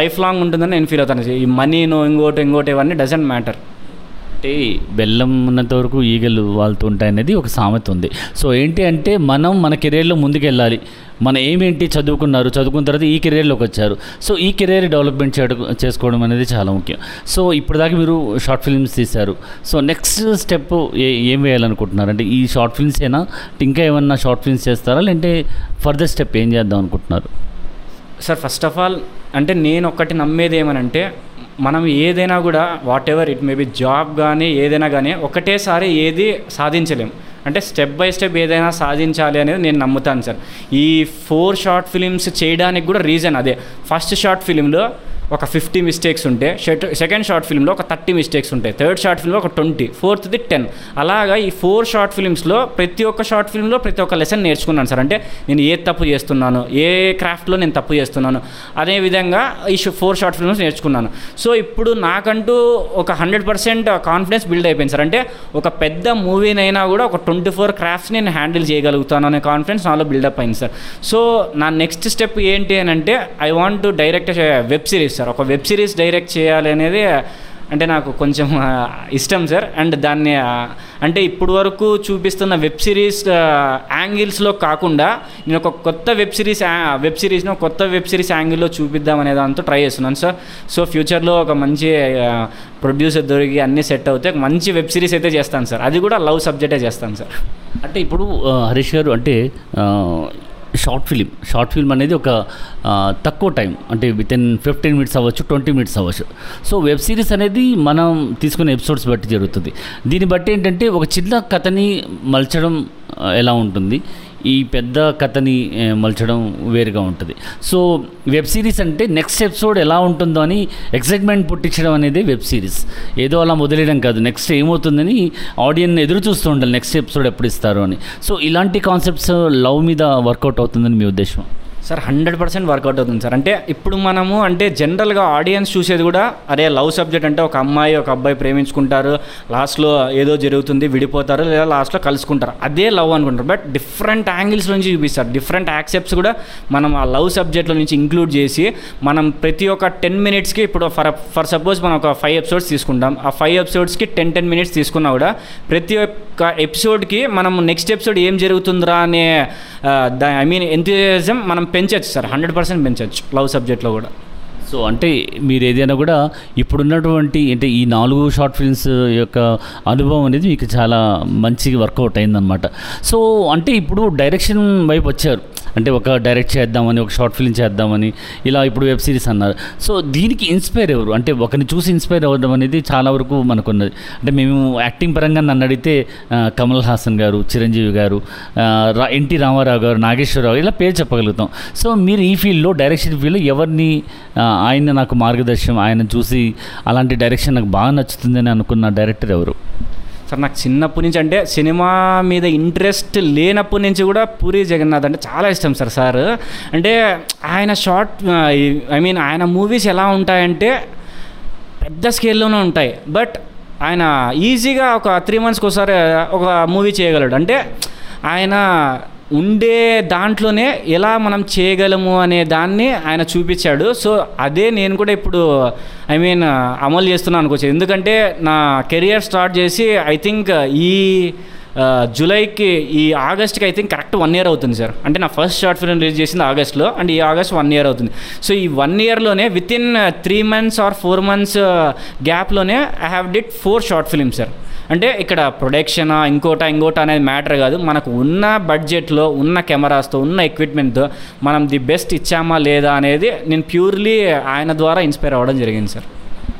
లైఫ్ లాంగ్ ఉంటుందని నేను ఫీల్ అవుతాను సార్. ఈ మనీనో ఇంకోటి ఇవన్నీ డజంట్ మ్యాటర్. అంటే బెల్లం ఉన్నంత వరకు ఈగలు వాళ్తూ ఉంటాయి అనేది ఒక సామెత ఉంది. సో ఏంటి అంటే మనం మన కెరీర్లో ముందుకెళ్ళాలి, మన ఏమేంటి చదువుకున్నారు, చదువుకున్న తర్వాత ఈ కెరీర్లోకి వచ్చారు, సో ఈ కెరీర్ డెవలప్మెంట్ చేసుకోవడం అనేది చాలా ముఖ్యం. సో ఇప్పటిదాకా మీరు షార్ట్ ఫిల్మ్స్ తీశారు, సో నెక్స్ట్ స్టెప్ ఏం వేయాలనుకుంటున్నారు? అంటే ఈ షార్ట్ ఫిల్మ్స్ అయినా ఇంకా ఏమన్నా షార్ట్ ఫిల్మ్స్ చేస్తారా, లేదంటే ఫర్దర్ స్టెప్ ఏం చేద్దాం అనుకుంటున్నారు సార్? ఫస్ట్ ఆఫ్ ఆల్ అంటే నేను ఒకటి నమ్మేది ఏమనంటే, మనం ఏదైనా కూడా whatever it may be, job కానీ ఏదైనా కానీ ఒకటేసారి ఏది సాధించలేం. అంటే స్టెప్ బై స్టెప్ ఏదైనా సాధించాలి అనేది నేను నమ్ముతాను సార్. ఈ 4 షార్ట్ ఫిలిమ్స్ చేయడానికి కూడా రీజన్ అదే. ఫస్ట్ షార్ట్ ఫిలింలో ఒక 50 మిస్టేక్స్ ఉంటే, సెకండ్ షార్ట్ ఫిల్మ్లో ఒక 30 మిస్టేక్స్ ఉంటాయి, థర్డ్ షార్ట్ ఫిల్మ్లో ఒక 20, ఫోర్త్ది 10. అలాగా ఈ 4 షార్ట్ ఫిల్మ్స్లో ప్రతి ఒక్క షార్ట్ ఫిల్మ్లో ప్రతి ఒక్క లెసన్ నేర్చుకున్నాను సార్. అంటే నేను ఏ తప్పు చేస్తున్నాను, ఏ క్రాఫ్ట్లో నేను తప్పు చేస్తున్నాను అనే విధంగా ఈ 4 షార్ట్ ఫిల్మ్స్ నేర్చుకున్నాను. సో ఇప్పుడు నాకంటూ ఒక 100% కాన్ఫిడెన్స్ బిల్డ్ అయిపోయింది సార్. అంటే ఒక పెద్ద మూవీనైనా కూడా ఒక 24 క్రాఫ్ట్స్ నేను హ్యాండిల్ చేయగలుగుతాను అనే కాన్ఫిడెన్స్ నాలో బిల్డప్ అయింది సార్. సో నా నెక్స్ట్ స్టెప్ ఏంటి అని అంటే I want to direct web series sir. ఒక వెబ్ సిరీస్ డైరెక్ట్ చేయాలి అనేది అంటే నాకు కొంచెం ఇష్టం సార్. అండ్ దాన్ని అంటే ఇప్పుడు వరకు చూపిస్తున్న వెబ్ సిరీస్ యాంగిల్స్లో కాకుండా నేను ఒక కొత్త వెబ్ సిరీస్ను కొత్త వెబ్ సిరీస్ యాంగిల్లో చూపిద్దాం అనే దాంతో ట్రై చేస్తున్నాను సార్. సో ఫ్యూచర్లో ఒక మంచి ప్రొడ్యూసర్ దొరికి అన్నీ సెట్ అవుతే ఒక మంచి వెబ్ సిరీస్ అయితే చేస్తాను సార్. అది కూడా లవ్ సబ్జెక్టే చేస్తాను సార్. అంటే ఇప్పుడు హరీష్ గారు అంటే షార్ట్ ఫిల్మ్ అనేది ఒక తక్కువ టైం, అంటే వితిన్ 15 minutes అవ్వచ్చు, 20 minutes అవ్వచ్చు. సో వెబ్ సిరీస్ అనేది మనం తీసుకునే ఎపిసోడ్స్ బట్టి జరుగుతుంది. దీన్ని బట్టి ఏంటంటే ఒక చిన్న కథని మలచడం ఎలా ఉంటుంది, ఈ పెద్ద కథని మలచడం వేరుగా ఉంటుంది. సో వెబ్ సిరీస్ అంటే నెక్స్ట్ ఎపిసోడ్ ఎలా ఉంటుందో అని ఎక్సైట్మెంట్ పుట్టించడం అనేది వెబ్ సిరీస్. ఏదో అలా మొదలెయడం కాదు, నెక్స్ట్ ఏమవుతుందని ఆడియన్స్ ఎదురు చూస్తూ ఉండాలి, నెక్స్ట్ ఎపిసోడ్ ఎప్పుడు ఇస్తారు అని. సో ఇలాంటి కాన్సెప్ట్స్ లవ్ మీద వర్కౌట్ అవుతుందని మీ ఉద్దేశం సార్? 100% వర్కౌట్ అవుతుంది సార్. అంటే ఇప్పుడు మనము అంటే జనరల్గా ఆడియన్స్ చూసేది కూడా అరే లవ్ సబ్జెక్ట్ అంటే ఒక అమ్మాయి ఒక అబ్బాయి ప్రేమించుకుంటారు, లాస్ట్లో ఏదో జరుగుతుంది, విడిపోతారు, లేదా లాస్ట్లో కలుసుకుంటారు, అదే లవ్ అనుకుంటారు. బట్ డిఫరెంట్ యాంగిల్స్ నుంచి చూపిస్తారు, డిఫరెంట్ యాక్సెప్ట్స్ కూడా మనం ఆ లవ్ సబ్జెక్ట్లో నుంచి ఇంక్లూడ్ చేసి మనం ప్రతి ఒక్క 10 minutesకి ఇప్పుడు ఫర్ సపోజ్ మనం ఒక 5 ఎపిసోడ్స్ తీసుకుంటాం, ఆ 5 ఎపిసోడ్స్కి 10 minutes తీసుకున్నా కూడా ప్రతి ఒక్క ఎపిసోడ్కి మనం నెక్స్ట్ ఎపిసోడ్ ఏం జరుగుతుందిరా అనే ఐ మీన్ ఎంతూజియాజం మనం పెంచవచ్చు సార్. 100% పెంచవచ్చు లవ్ సబ్జెక్ట్లో కూడా. సో అంటే మీరు ఏదైనా కూడా ఇప్పుడున్నటువంటి అంటే ఈ 4 షార్ట్ ఫిల్మ్స్ యొక్క అనుభవం అనేది మీకు చాలా మంచి వర్కౌట్ అయిందనమాట. సో అంటే ఇప్పుడు డైరెక్షన్ వైపు వచ్చారు, అంటే ఒక డైరెక్ట్ చేద్దామని, ఒక షార్ట్ ఫిల్మ్ చేద్దామని, ఇలా ఇప్పుడు వెబ్ సిరీస్ అన్నారు. సో దీనికి ఇన్స్పైర్ ఎవరు? అంటే ఒకరిని చూసి ఇన్స్పైర్ అవ్వడం అనేది చాలా వరకు మనకున్నది. అంటే మేము యాక్టింగ్ పరంగా నన్ను అడిగితే కమల్ హాసన్ గారు, చిరంజీవి గారు, ఎన్టీ రామారావు గారు, నాగేశ్వర రావు, ఇలా పేరు చెప్పగలుగుతాం. సో మీరు ఈ ఫీల్డ్లో డైరెక్షన్ ఫీల్డ్లో ఎవరిని, ఆయన నాకు మార్గదర్శనం, ఆయన చూసి అలాంటి డైరెక్షన్ నాకు బాగా నచ్చుతుందని అనుకున్న డైరెక్టర్ ఎవరు? సార్ నాకు చిన్నప్పటి నుంచి అంటే సినిమా మీద ఇంట్రెస్ట్ లేనప్పటి నుంచి కూడా పూరి జగన్నాథ్ అంటే చాలా ఇష్టం సార్. సార్ అంటే ఆయన ఆయన మూవీస్ ఎలా ఉంటాయంటే పెద్ద స్కేల్లోనే ఉంటాయి. బట్ ఆయన ఈజీగా ఒక 3 monthsకి ఒకసారి ఒక మూవీ చేయగలడు. అంటే ఆయన ఉండే దాంట్లోనే ఎలా మనం చేయగలము అనే దాన్ని ఆయన చూపించాడు. సో అదే నేను కూడా ఇప్పుడు అమలు చేస్తున్నాను అనుకోవచ్చు. ఎందుకంటే నా కెరియర్ స్టార్ట్ చేసి ఐ థింక్ ఈ ఆగస్ట్కి ఐ థింక్ కరెక్ట్ 1 year అవుతుంది సార్. అంటే నా ఫస్ట్ షార్ట్ ఫిల్మ్ రిలీజ్ చేసింది ఆగస్ట్లో, అండ్ ఈ ఆగస్ట్ 1 year అవుతుంది. సో ఈ 1 yearలోనే వితిన్ 3 months ఆర్ 4 months గ్యాప్లోనే I have did 4 short films sir. అంటే ఇక్కడ ప్రొడక్షనా ఇంకోట అనేది మ్యాటర్ కాదు, మనకు ఉన్న బడ్జెట్లో, ఉన్న కెమెరాస్తో, ఉన్న ఎక్విప్మెంట్తో మనం ది బెస్ట్ ఇచ్చామా లేదా అనేది నేను ప్యూర్లీ ఆయన ద్వారా ఇన్స్పైర్ అవ్వడం జరిగింది సార్.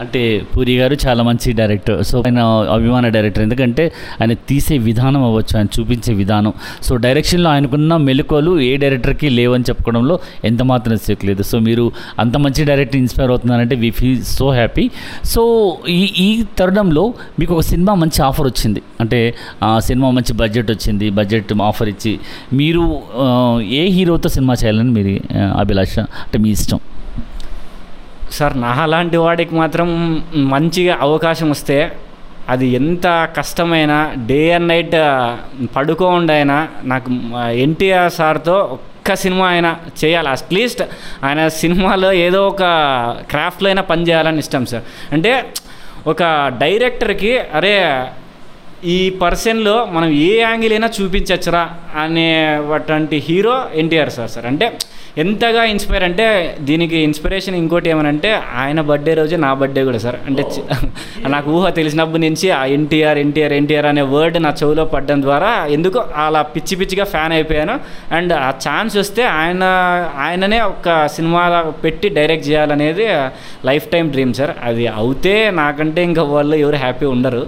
అంటే పూరి గారు చాలా మంచి డైరెక్టర్. సో ఆయన అభిమాన డైరెక్టర్, ఎందుకంటే ఆయన తీసే విధానం అవ్వచ్చు, ఆయన చూపించే విధానం. సో డైరెక్షన్లో ఆయనకున్న మెలకువలు ఏ డైరెక్టర్కి లేవని చెప్పుకోవడంలో ఎంత మాత్రం సిక్కులేదు. సో మీరు అంత మంచి డైరెక్టర్ ఇన్స్పైర్ అవుతున్నారంటే we feel so happy. So ఈ తరుణంలో మీకు ఒక సినిమా మంచి ఆఫర్ వచ్చింది, అంటే ఆ సినిమా మంచి బడ్జెట్ వచ్చింది, బడ్జెట్ ఆఫర్ ఇచ్చి మీరు ఏ హీరోతో సినిమా చేయాలని మీరు అభిలాష, అంటే మీ ఇష్టం సార్? నాలాంటి వాడికి మాత్రం మంచిగా అవకాశం వస్తే అది ఎంత కష్టమైనా డే అండ్ నైట్ పడుకోండైనా నాకు ఎన్టీఆర్ సార్తో ఒక్క సినిమా అయినా చేయాలి. అట్లీస్ట్ ఆయన సినిమాలో ఏదో ఒక క్రాఫ్ట్లో అయినా పనిచేయాలని ఇష్టం సార్. అంటే ఒక డైరెక్టర్కి అరే ఈ పర్సన్లో మనం ఏ యాంగిల్ అయినా చూపించచ్చురా అనేటువంటి హీరో ఎన్టీఆర్ సార్. సార్ అంటే ఎంతగా ఇన్స్పైర్ అంటే దీనికి ఇన్స్పిరేషన్ ఇంకోటి ఏమనంటే ఆయన బర్త్డే రోజు నా బర్త్డే కూడా సార్. అంటే నాకు ఊహ తెలిసినప్పటి నుంచి ఆ ఎన్టీఆర్ అనే వర్డ్ నా చెవిలో పడడం ద్వారా ఎందుకో అలా పిచ్చిగా ఫ్యాన్ అయిపోయాను. అండ్ ఆ ఛాన్స్ వస్తే ఆయననే ఒక సినిమా పెట్టి డైరెక్ట్ చేయాలనేది లైఫ్ టైం డ్రీమ్ సార్. అది అవుతే నాకంటే ఇంకా వాళ్ళు ఎవరు హ్యాపీ ఉండరు.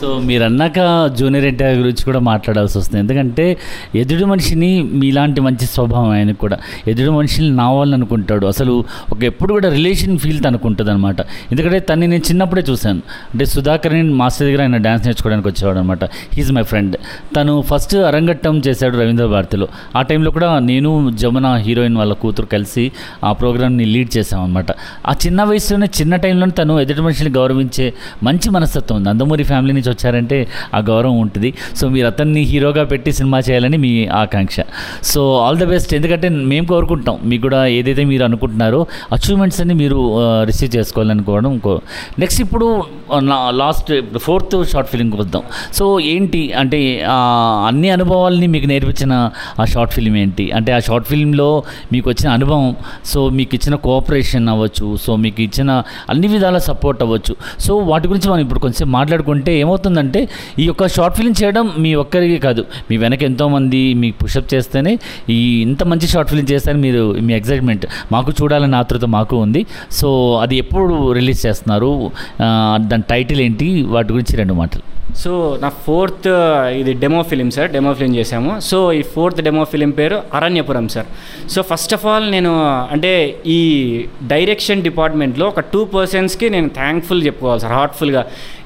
సో మీరు అన్నాక జూనియర్ రెడ్డి గురించి కూడా మాట్లాడాల్సి వస్తుంది. ఎందుకంటే ఎదుటి మనిషిని మీలాంటి మంచి స్వభావం ఆయనకు కూడా ఎదుటి మనిషిని నావాలని అనుకుంటాడు. అసలు ఒక ఎప్పుడు కూడా రిలేషన్ ఫీల్ తనకుంటుంది అనమాట. ఎందుకంటే తనని నేను చిన్నప్పుడే చూశాను. అంటే సుధాకర్ మాస్టర్ దగ్గర ఆయన డ్యాన్స్ నేర్చుకోవడానికి వచ్చేవాడు అనమాట. He's my friend. తను ఫస్ట్ అరంగట్టం చేశాడు రవీంద్ర భారతిలో. ఆ టైంలో కూడా నేను జమున హీరోయిన్ వాళ్ళ కూతురు కలిసి ఆ ప్రోగ్రామ్ని లీడ్ చేశామన్నమాట. ఆ చిన్న వయసులోనే చిన్న టైంలోనే తను ఎదుటి మనిషిని గౌరవించే మంచి మనస్తత్వం ఉంది. నందమూరి ఫ్యామిలీ నుంచి వచ్చారంటే ఆ గౌరవం ఉంటుంది. సో మీరు అతన్ని హీరోగా పెట్టి సినిమా చేయాలని మీ ఆకాంక్ష. So all the best. ఎందుకంటే మేము కోరుకుంటాం మీకు కూడా ఏదైతే మీరు అనుకుంటున్నారో అచీవ్మెంట్స్ అన్ని మీరు రిసీవ్ చేసుకోవాలనుకోవడం. నెక్స్ట్ ఇప్పుడు నా లాస్ట్ ఫోర్త్ షార్ట్ ఫిల్మ్కి వద్దాం. సో ఏంటి అంటే అన్ని అనుభవాలని మీకు నేర్పించిన ఆ షార్ట్ ఫిల్మ్ ఏంటి అంటే ఆ షార్ట్ ఫిల్మ్లో మీకు వచ్చిన అనుభవం, సో మీకు ఇచ్చిన కోఆపరేషన్ అవ్వచ్చు, సో మీకు ఇచ్చిన అన్ని విధాల సపోర్ట్ అవ్వచ్చు. సో వాటి గురించి మనం ఇప్పుడు కొంచెం మాట్లాడుకుంటే ఏమవుతుందంటే ఈ యొక్క షార్ట్ ఫిల్మ్ చేయడం మీ ఒక్కరికి కాదు, మీ వెనక ఎంతోమంది మీకు పుషప్ చేస్తేనే ఈ ఇంత మంచి షార్ట్ ఫిల్మ్ చేస్తారని మీరు మీ ఎగ్జైట్మెంట్ మాకు చూడాలని ఆతృత మాకు ఉంది. సో అది ఎప్పుడు రిలీజ్ చేస్తున్నారు, దాని టైటిల్ ఏంటి, వాటి గురించి రెండు మాటలు. సో నా ఫోర్త్ ఇది demo film sir, demo film చేశాము. సో ఈ ఫోర్త్ డెమో ఫిలిం పేరు Aranyapuram sir. So first of all నేను అంటే ఈ డైరెక్షన్ డిపార్ట్మెంట్లో ఒక 2 పర్సన్స్కి నేను థ్యాంక్ఫుల్ చెప్పుకోవాలి సార్ హార్ట్ఫుల్గా.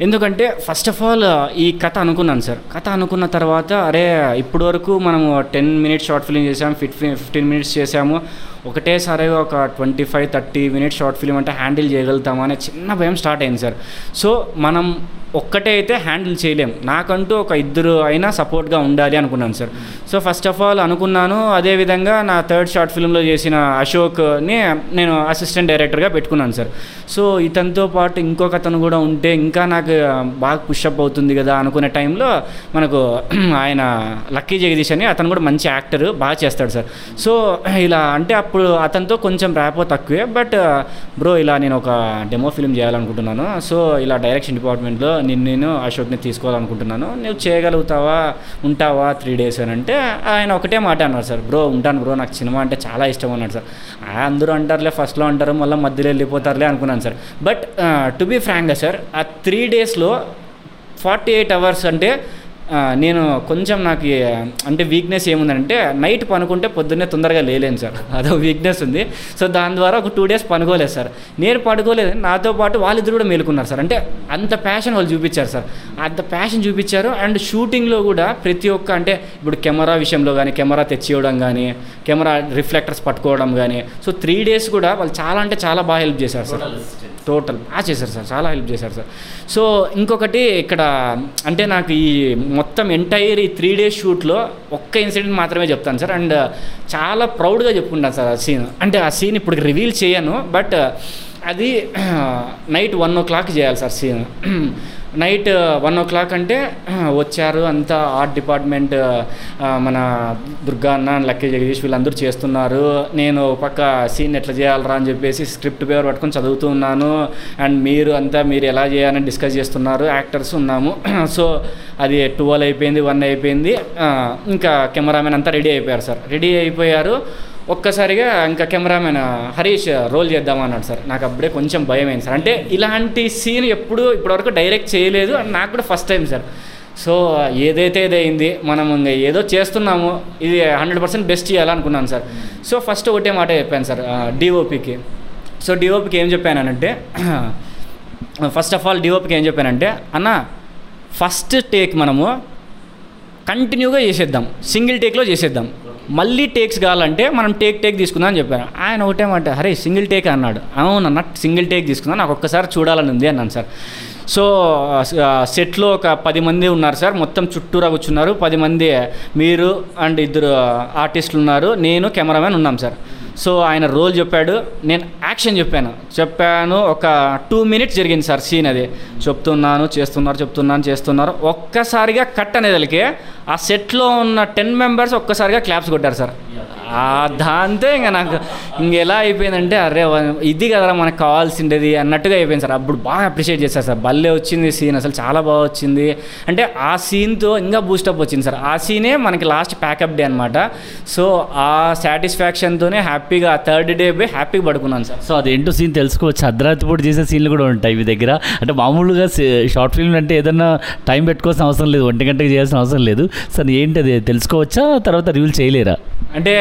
ఎందుకంటే ఫస్ట్ ఆఫ్ ఆల్ ఈ కథ అనుకున్నాను సార్. కథ అనుకున్న తర్వాత అరే ఇప్పటి వరకు మనము 10 minutes షార్ట్ ఫిలిం చేసాము, 15 minutes చేసాము, ఒకటేసారి ఒక 25-30 minutes షార్ట్ ఫిలిం అంటే హ్యాండిల్ చేయగలుగుతామా అనే చిన్న భయం స్టార్ట్ అయింది సార్. సో మనం ఒక్కటే అయితే హ్యాండిల్ చేయలేం, నాకంటూ ఒక 2 అయినా సపోర్ట్గా ఉండాలి అనుకున్నాను sir. So first of all అనుకున్నాను. అదేవిధంగా నా థర్డ్ షార్ట్ ఫిల్మ్లో చేసిన అశోక్ని నేను అసిస్టెంట్ డైరెక్టర్గా పెట్టుకున్నాను సార్. సో ఇతనితో పాటు ఇంకొక అతను కూడా ఉంటే ఇంకా నాకు బాగా పుష్అప్ అవుతుంది కదా అనుకునే టైంలో మనకు ఆయన లక్కీ జగదీష్ అని అతను కూడా మంచి యాక్టర్, బాగా చేస్తాడు సార్. సో ఇలా అంటే అప్పుడు అతనితో కొంచెం ర్యాపో తక్కువే, బట్ బ్రో ఇలా నేను ఒక డెమో ఫిల్మ్ చేయాలనుకుంటున్నాను, సో ఇలా డైరెక్షన్ డిపార్ట్మెంట్లో నేను అశోక్ని తీసుకోవాలనుకుంటున్నాను, నువ్వు చేయగలుగుతావా, ఉంటావా 3 days అని అంటే ఆయన ఒకటే మాట అన్నారు సార్, బ్రో ఉంటాను బ్రో, నాకు సినిమా అంటే చాలా ఇష్టం అన్నాడు సార్. అందరూ అంటారులే ఫస్ట్లో అంటారు, మళ్ళీ మధ్యలో వెళ్ళిపోతారులే అనుకున్నాను సార్. బట్ టు బీ ఫ్రాంక్గా సార్ ఆ 3 days 48 hours అంటే నేను కొంచెం నాకు అంటే వీక్నెస్ ఏముందంటే నైట్ పనుకుంటే పొద్దున్నే తొందరగా లేలేను సార్, అదో వీక్నెస్ ఉంది. సో దాని ద్వారా ఒక 2 days పనుకోలేదు సార్. నేను పడుకోలేదు, నాతో పాటు వాళ్ళిద్దరు కూడా మేలుకున్నారు సార్. అంటే అంత ప్యాషన్ వాళ్ళు చూపించారు సార్, అంత ప్యాషన్ చూపించారు. అండ్ షూటింగ్లో కూడా ప్రతి ఒక్క అంటే ఇప్పుడు కెమెరా విషయంలో కానీ, కెమెరా తెచ్చివ్వడం కానీ, కెమెరా రిఫ్లెక్టర్స్ పట్టుకోవడం కానీ, సో 3 days కూడా వాళ్ళు చాలా అంటే చాలా బాగా హెల్ప్ చేశారు సార్. టోటల్ బాగా చేశారు సార్, చాలా హెల్ప్ చేశారు సార్. సో ఇంకొకటి ఇక్కడ అంటే నాకు ఈ మొత్తం ఎంటైర్ ఈ 3 days షూట్లో ఒక్క ఇన్సిడెంట్ మాత్రమే చెప్తాను సార్, అండ్ చాలా ప్రౌడ్గా చెప్పుకుంటాను సార్. ఆ సీన్ అంటే ఆ సీన్ ఇప్పుడు రివీల్ చేయను, బట్ అది నైట్ 1 o'clock చేయాలి సార్ సీన్. నైట్ 1 o'clock అంటే వచ్చారు అంతా ఆర్ట్ డిపార్ట్మెంట్, మన దుర్గా అన్న, లక్కీ జగదీష్ వీళ్ళందరూ చేస్తున్నారు. నేను పక్క సీన్ ఎట్లా చేయాలరా అని చెప్పేసి స్క్రిప్ట్ పేరు పట్టుకొని చదువుతూ ఉన్నాను. అండ్ మీరు ఎలా చేయాలని డిస్కస్ చేస్తున్నారు, యాక్టర్స్ ఉన్నాము. సో అది 12 అయిపోయింది, 1 అయిపోయింది, ఇంకా కెమెరామెన్ అంతా రెడీ అయిపోయారు సార్. రెడీ అయిపోయారు ఒక్కసారిగా ఇంకా కెమెరామెన్ హరీష్ రోల్ చేద్దామన్నాడు సార్. నాకు అప్పుడే కొంచెం భయం అయింది సార్. అంటే ఇలాంటి సీన్ ఎప్పుడు ఇప్పటివరకు డైరెక్ట్ చేయలేదు, అండ్ నాకు కూడా ఫస్ట్ టైం సార్. సో ఏదైతే ఏదైంది, మనం ఇంకా ఏదో చేస్తున్నాము, ఇది 100% బెస్ట్ చేయాలనుకున్నాను సార్. సో ఫస్ట్ ఒకటే మాట చెప్పాను సార్ డిఓపికి. సో డిఓపికి ఏం చెప్పానంటే ఫస్ట్ ఆఫ్ ఆల్ డిఓపికి ఏం చెప్పానంటే అన్న ఫస్ట్ టేక్ మనము కంటిన్యూగా చేసేద్దాం, సింగిల్ టేక్లో చేసేద్దాం, మళ్ళీ టేక్స్ కావాలంటే మనం టేక్ తీసుకుందాం అని చెప్పాను. ఆయన ఒకటేమంటే అరే సింగిల్ టేక్ అన్నాడు. అవునన్న సింగిల్ టేక్ తీసుకుందాం, నాకు ఒక్కసారి చూడాలని ఉంది అన్నాను సార్. సో సెట్లో ఒక 10 మంది ఉన్నారు సార్, మొత్తం చుట్టూరా కూర్చున్నారు 10 మంది, మీరు అండ్ 2 ఆర్టిస్టులు ఉన్నారు, నేను కెమెరామెన్ ఉన్నాం సార్. సో ఆయన రోల్ చెప్పాడు, నేను యాక్షన్ చెప్పాను. ఒక 2 minutes జరిగింది సార్ సీన్. అది చెప్తున్నారు ఒక్కసారిగా కట్ అనేదానికి ఆ సెట్లో ఉన్న 10 members ఒక్కసారిగా క్లాప్స్ కొట్టారు సార్. దాంతో ఇంకా నాకు ఇంకెలా అయిపోయిందంటే అరే ఇది కదా మనకు కావాల్సిండేది అన్నట్టుగా అయిపోయింది సార్. అప్పుడు బాగా అప్రిషియేట్ చేశారు సార్, భలే వచ్చింది సీన్, అసలు చాలా బాగా వచ్చింది అంటే ఆ సీన్తో ఇంకా బూస్టప్ వచ్చింది సార్. ఆ సీనే మనకి లాస్ట్ ప్యాకప్ డే అనమాట. సో ఆ సాటిస్ఫాక్షన్తోనే హ్యాపీగా ఆ థర్డ్ డే పోయి హ్యాపీగా పడుకున్నాను సార్. సో అదేంటో సీన్ తెలుసుకోవచ్చు, అర్ధరాత్రి పూట చేసే సీన్లు కూడా ఉంటాయి మీ దగ్గర. అంటే మామూలుగా షార్ట్ ఫిల్మ్ అంటే ఏదన్నా టైం పెట్టుకోవాల్సిన అవసరం లేదు, 1 గంటకి చేయాల్సిన అవసరం లేదు సార్. ఏంటి అది తెలుసుకోవచ్చా, తర్వాత రివ్యూలు చేయలేరా? అంటే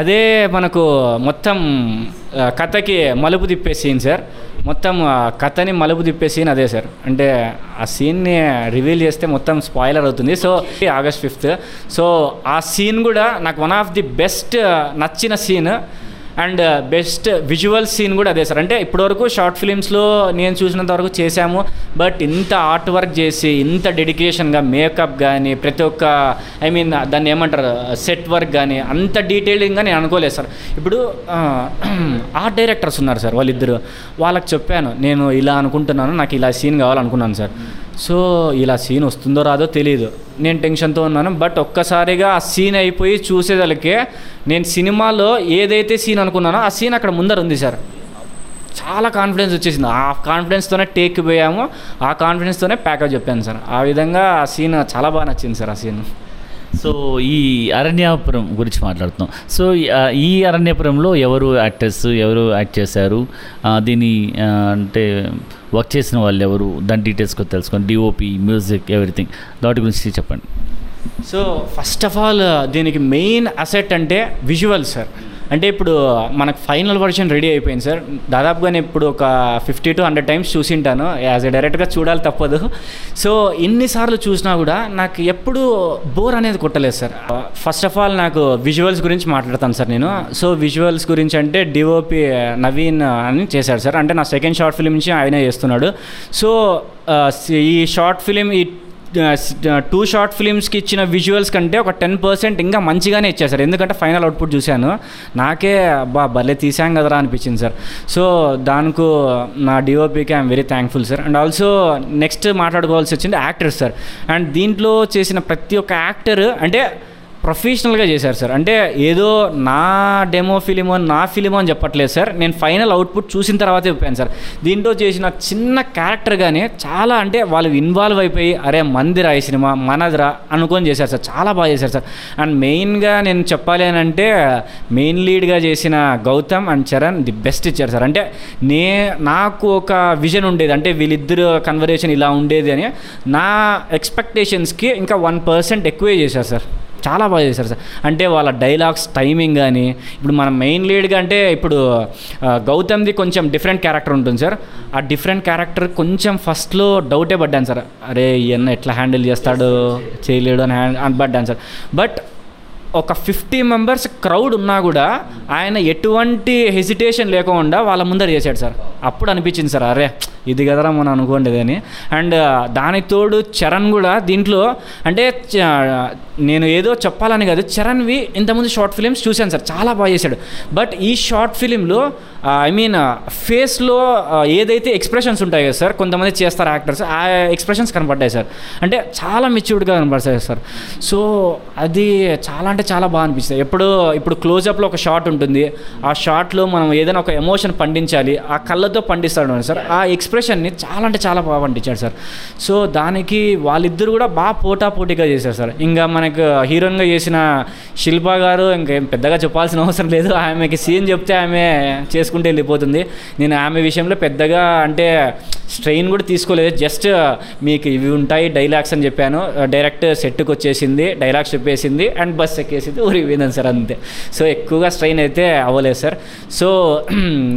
అదే మనకు మొత్తం కథకి మలుపు తిప్పే సీన్ సార్, మొత్తం కథని మలుపు తిప్పే సీన్ అదే సార్. అంటే ఆ సీన్ని రివీల్ చేస్తే మొత్తం స్పాయిలర్ అవుతుంది. సో ఆగస్ట్ 5th, సో ఆ సీన్ కూడా నాకు వన్ ఆఫ్ ది బెస్ట్ నచ్చిన scene and best visual scene కూడా అదే సార్. అంటే ఇప్పటివరకు షార్ట్ ఫిలిమ్స్లో నేను చూసినంత వరకు చేశాము, బట్ ఇంత ఆర్ట్ వర్క్ చేసి ఇంత డెడికేషన్గా మేకప్ కానీ ప్రతి ఒక్క ఐ మీన్ దాన్ని ఏమంటారు సెట్ వర్క్ కానీ అంత డీటెయిల్డ్గా నేను అనుకోలేదు సార్. ఇప్పుడు ఆర్ట్ డైరెక్టర్స్ ఉన్నారు సార్, వాళ్ళిద్దరు వాళ్ళకి చెప్పాను నేను ఇలా అనుకుంటున్నాను, నాకు ఇలా సీన్ కావాలనుకున్నాను సార్. సో ఇలా సీన్ వస్తుందో రాదో తెలియదు, నేను టెన్షన్తో ఉన్నాను. బట్ ఒక్కసారిగా ఆ సీన్ అయిపోయి చూసేదానికే నేను సినిమాలో ఏదైతే సీన్ అనుకున్నానో ఆ సీన్ అక్కడ ముందర ఉంది సార్. చాలా కాన్ఫిడెన్స్ వచ్చేసింది, ఆ కాన్ఫిడెన్స్తోనే టేక్ పోయాము, ఆ కాన్ఫిడెన్స్తోనే ప్యాకేజ్ చెప్పాను సార్. ఆ విధంగా ఆ సీన్ చాలా బాగా నచ్చింది సార్ ఆ సీన్. సో ఈ అరణ్యాపురం గురించి మాట్లాడుతున్నాం. సో ఈ అరణ్యాపురంలో ఎవరు యాక్టర్స్, ఎవరు యాక్ట్ చేశారు, దీని అంటే వర్క్ చేసిన వాళ్ళు ఎవరు, దాని డీటెయిల్స్ కూడా తెలుసుకోండి. డిఓపి, మ్యూజిక్, ఎవ్రీథింగ్ దాటి గురించి చెప్పండి. సో ఫస్ట్ ఆఫ్ ఆల్ దీనికి మెయిన్ అసెట్ అంటే విజువల్ సార్. అంటే ఇప్పుడు మనకు ఫైనల్ వర్షన్ రెడీ అయిపోయింది సార్. దాదాపుగా నేను ఇప్పుడు ఒక 50 to 100 times చూసింటాను, యాజ్ ఎ డైరెక్టర్గా చూడాలి తప్పదు. సో ఎన్నిసార్లు చూసినా కూడా నాకు ఎప్పుడు బోర్ అనేది కొట్టలేదు సార్. ఫస్ట్ ఆఫ్ ఆల్ నాకు విజువల్స్ గురించి మాట్లాడతాను సార్ నేను. సో విజువల్స్ గురించి అంటే డిఓపి నవీన్ అని చేశాడు సార్. అంటే నా సెకండ్ షార్ట్ ఫిలిం నుంచి ఆయనే చేస్తున్నాడు. సో ఈ షార్ట్ ఫిలిం ఈ 2 షార్ట్ ఫిలిమ్స్కి ఇచ్చిన విజువల్స్ కంటే ఒక 10% ఇంకా మంచిగానే ఇచ్చారు సార్. ఎందుకంటే ఫైనల్ అవుట్పుట్ చూశాను, నాకే అబ్బా భలే తీసాం కదరా అనిపించింది సార్. సో దానికి నా డిఓపికి I'm very thankful sir. And also next మాట్లాడుకోవాల్సి వచ్చింది యాక్టర్స్ సార్. అండ్ దీంట్లో చేసిన ప్రతి ఒక్క యాక్టర్ అంటే ప్రొఫెషనల్గా చేశారు సార్. అంటే ఏదో నా డెమో ఫిలిమో నా ఫిలిమో అని చెప్పట్లేదు సార్, నేను ఫైనల్ అవుట్పుట్ చూసిన తర్వాతే చెప్పాను సార్. దీంట్లో చేసిన చిన్న క్యారెక్టర్ కానీ చాలా అంటే వాళ్ళు ఇన్వాల్వ్ అయిపోయి అరే మందిరా ఈ సినిమా మనదిరా అనుకొని చేశారు సార్, చాలా బాగా చేశారు సార్. అండ్ మెయిన్గా నేను చెప్పాలి అని అంటే మెయిన్ లీడ్గా చేసిన Gautam and Charan the best ఇచ్చారు సార్. అంటే నాకు ఒక విజన్ ఉండేది, అంటే వీళ్ళిద్దరు కన్వర్జేషన్ ఇలా ఉండేది అని, నా ఎక్స్పెక్టేషన్స్కి ఇంకా 1% ఎక్కువే చేశారు సార్, చాలా బాగా చేశారు సార్. అంటే వాళ్ళ డైలాగ్స్ టైమింగ్ కానీ, ఇప్పుడు మన మెయిన్ లీడ్గా అంటే ఇప్పుడు గౌతమ్ది కొంచెం డిఫరెంట్ క్యారెక్టర్ ఉంటుంది సార్. ఆ డిఫరెంట్ క్యారెక్టర్ కొంచెం ఫస్ట్లో డౌటే పడ్డాను సార్, అరే ఈయన ఎట్లా హ్యాండిల్ చేస్తాడు చేయలేడు అని పడ్డాను సార్. బట్ ఒక 50 members క్రౌడ్ ఉన్నా కూడా ఆయన ఎటువంటి హెసిటేషన్ లేకుండా వాళ్ళ ముందర చేశాడు సార్. అప్పుడు అనిపించింది సార్ అరే ఇది కదరా మనం అనుకోండి అని. అండ్ దానికి తోడు చరణ్ కూడా దీంట్లో అంటే నేను ఏదో చెప్పాలని కాదు, చరణ్వి ఇంతకుముందు షార్ట్ ఫిలిమ్స్ చూశాను సార్, చాలా బాగా చేశాడు. బట్ ఈ షార్ట్ ఫిలింలో ఐ మీన్ ఫేస్లో ఏదైతే ఎక్స్ప్రెషన్స్ ఉంటాయి కదా సార్, కొంతమంది చేస్తారు యాక్టర్స్, ఆ ఎక్స్ప్రెషన్స్ కనపడ్డాయి సార్. అంటే చాలా మెచ్యూర్డ్గా కనపడతాయి సార్. సో అది చాలా అంటే చాలా బాగా అనిపిస్తుంది. ఇప్పుడు క్లోజ్అప్లో ఒక షాట్ ఉంటుంది, ఆ షాట్లో మనం ఏదైనా ఒక ఎమోషన్ పండించాలి, ఆ కళ్ళతో పండిస్తాడు సార్. ఆ ఎక్స్ప్రెషన్ని చాలా అంటే చాలా బాగా పండించాడు సార్. సో దానికి వాళ్ళిద్దరు కూడా బాగా పోటాపోటీగా చేశారు సార్. ఇంకా మనకు హీరోయిన్గా చేసిన శిల్ప గారు ఇంకేం పెద్దగా చెప్పాల్సిన అవసరం లేదు, ఆమెకి సీన్ చెప్తే ఆమె చేసుకుంటే వెళ్ళిపోతుంది. నేను ఆమె విషయంలో పెద్దగా అంటే స్ట్రెయిన్ కూడా తీసుకోలేదు, జస్ట్ మీకు ఇవి ఉంటాయి డైలాగ్స్ అని చెప్పాను, డైరెక్ట్ సెట్కి వచ్చేసింది, డైలాగ్స్ చెప్పేసింది అండ్ బస్ ఎక్కేసింది ఊరిపోయిందని సార్, అంతే. సో ఎక్కువగా స్ట్రెయిన్ అయితే అవ్వలేదు sir. So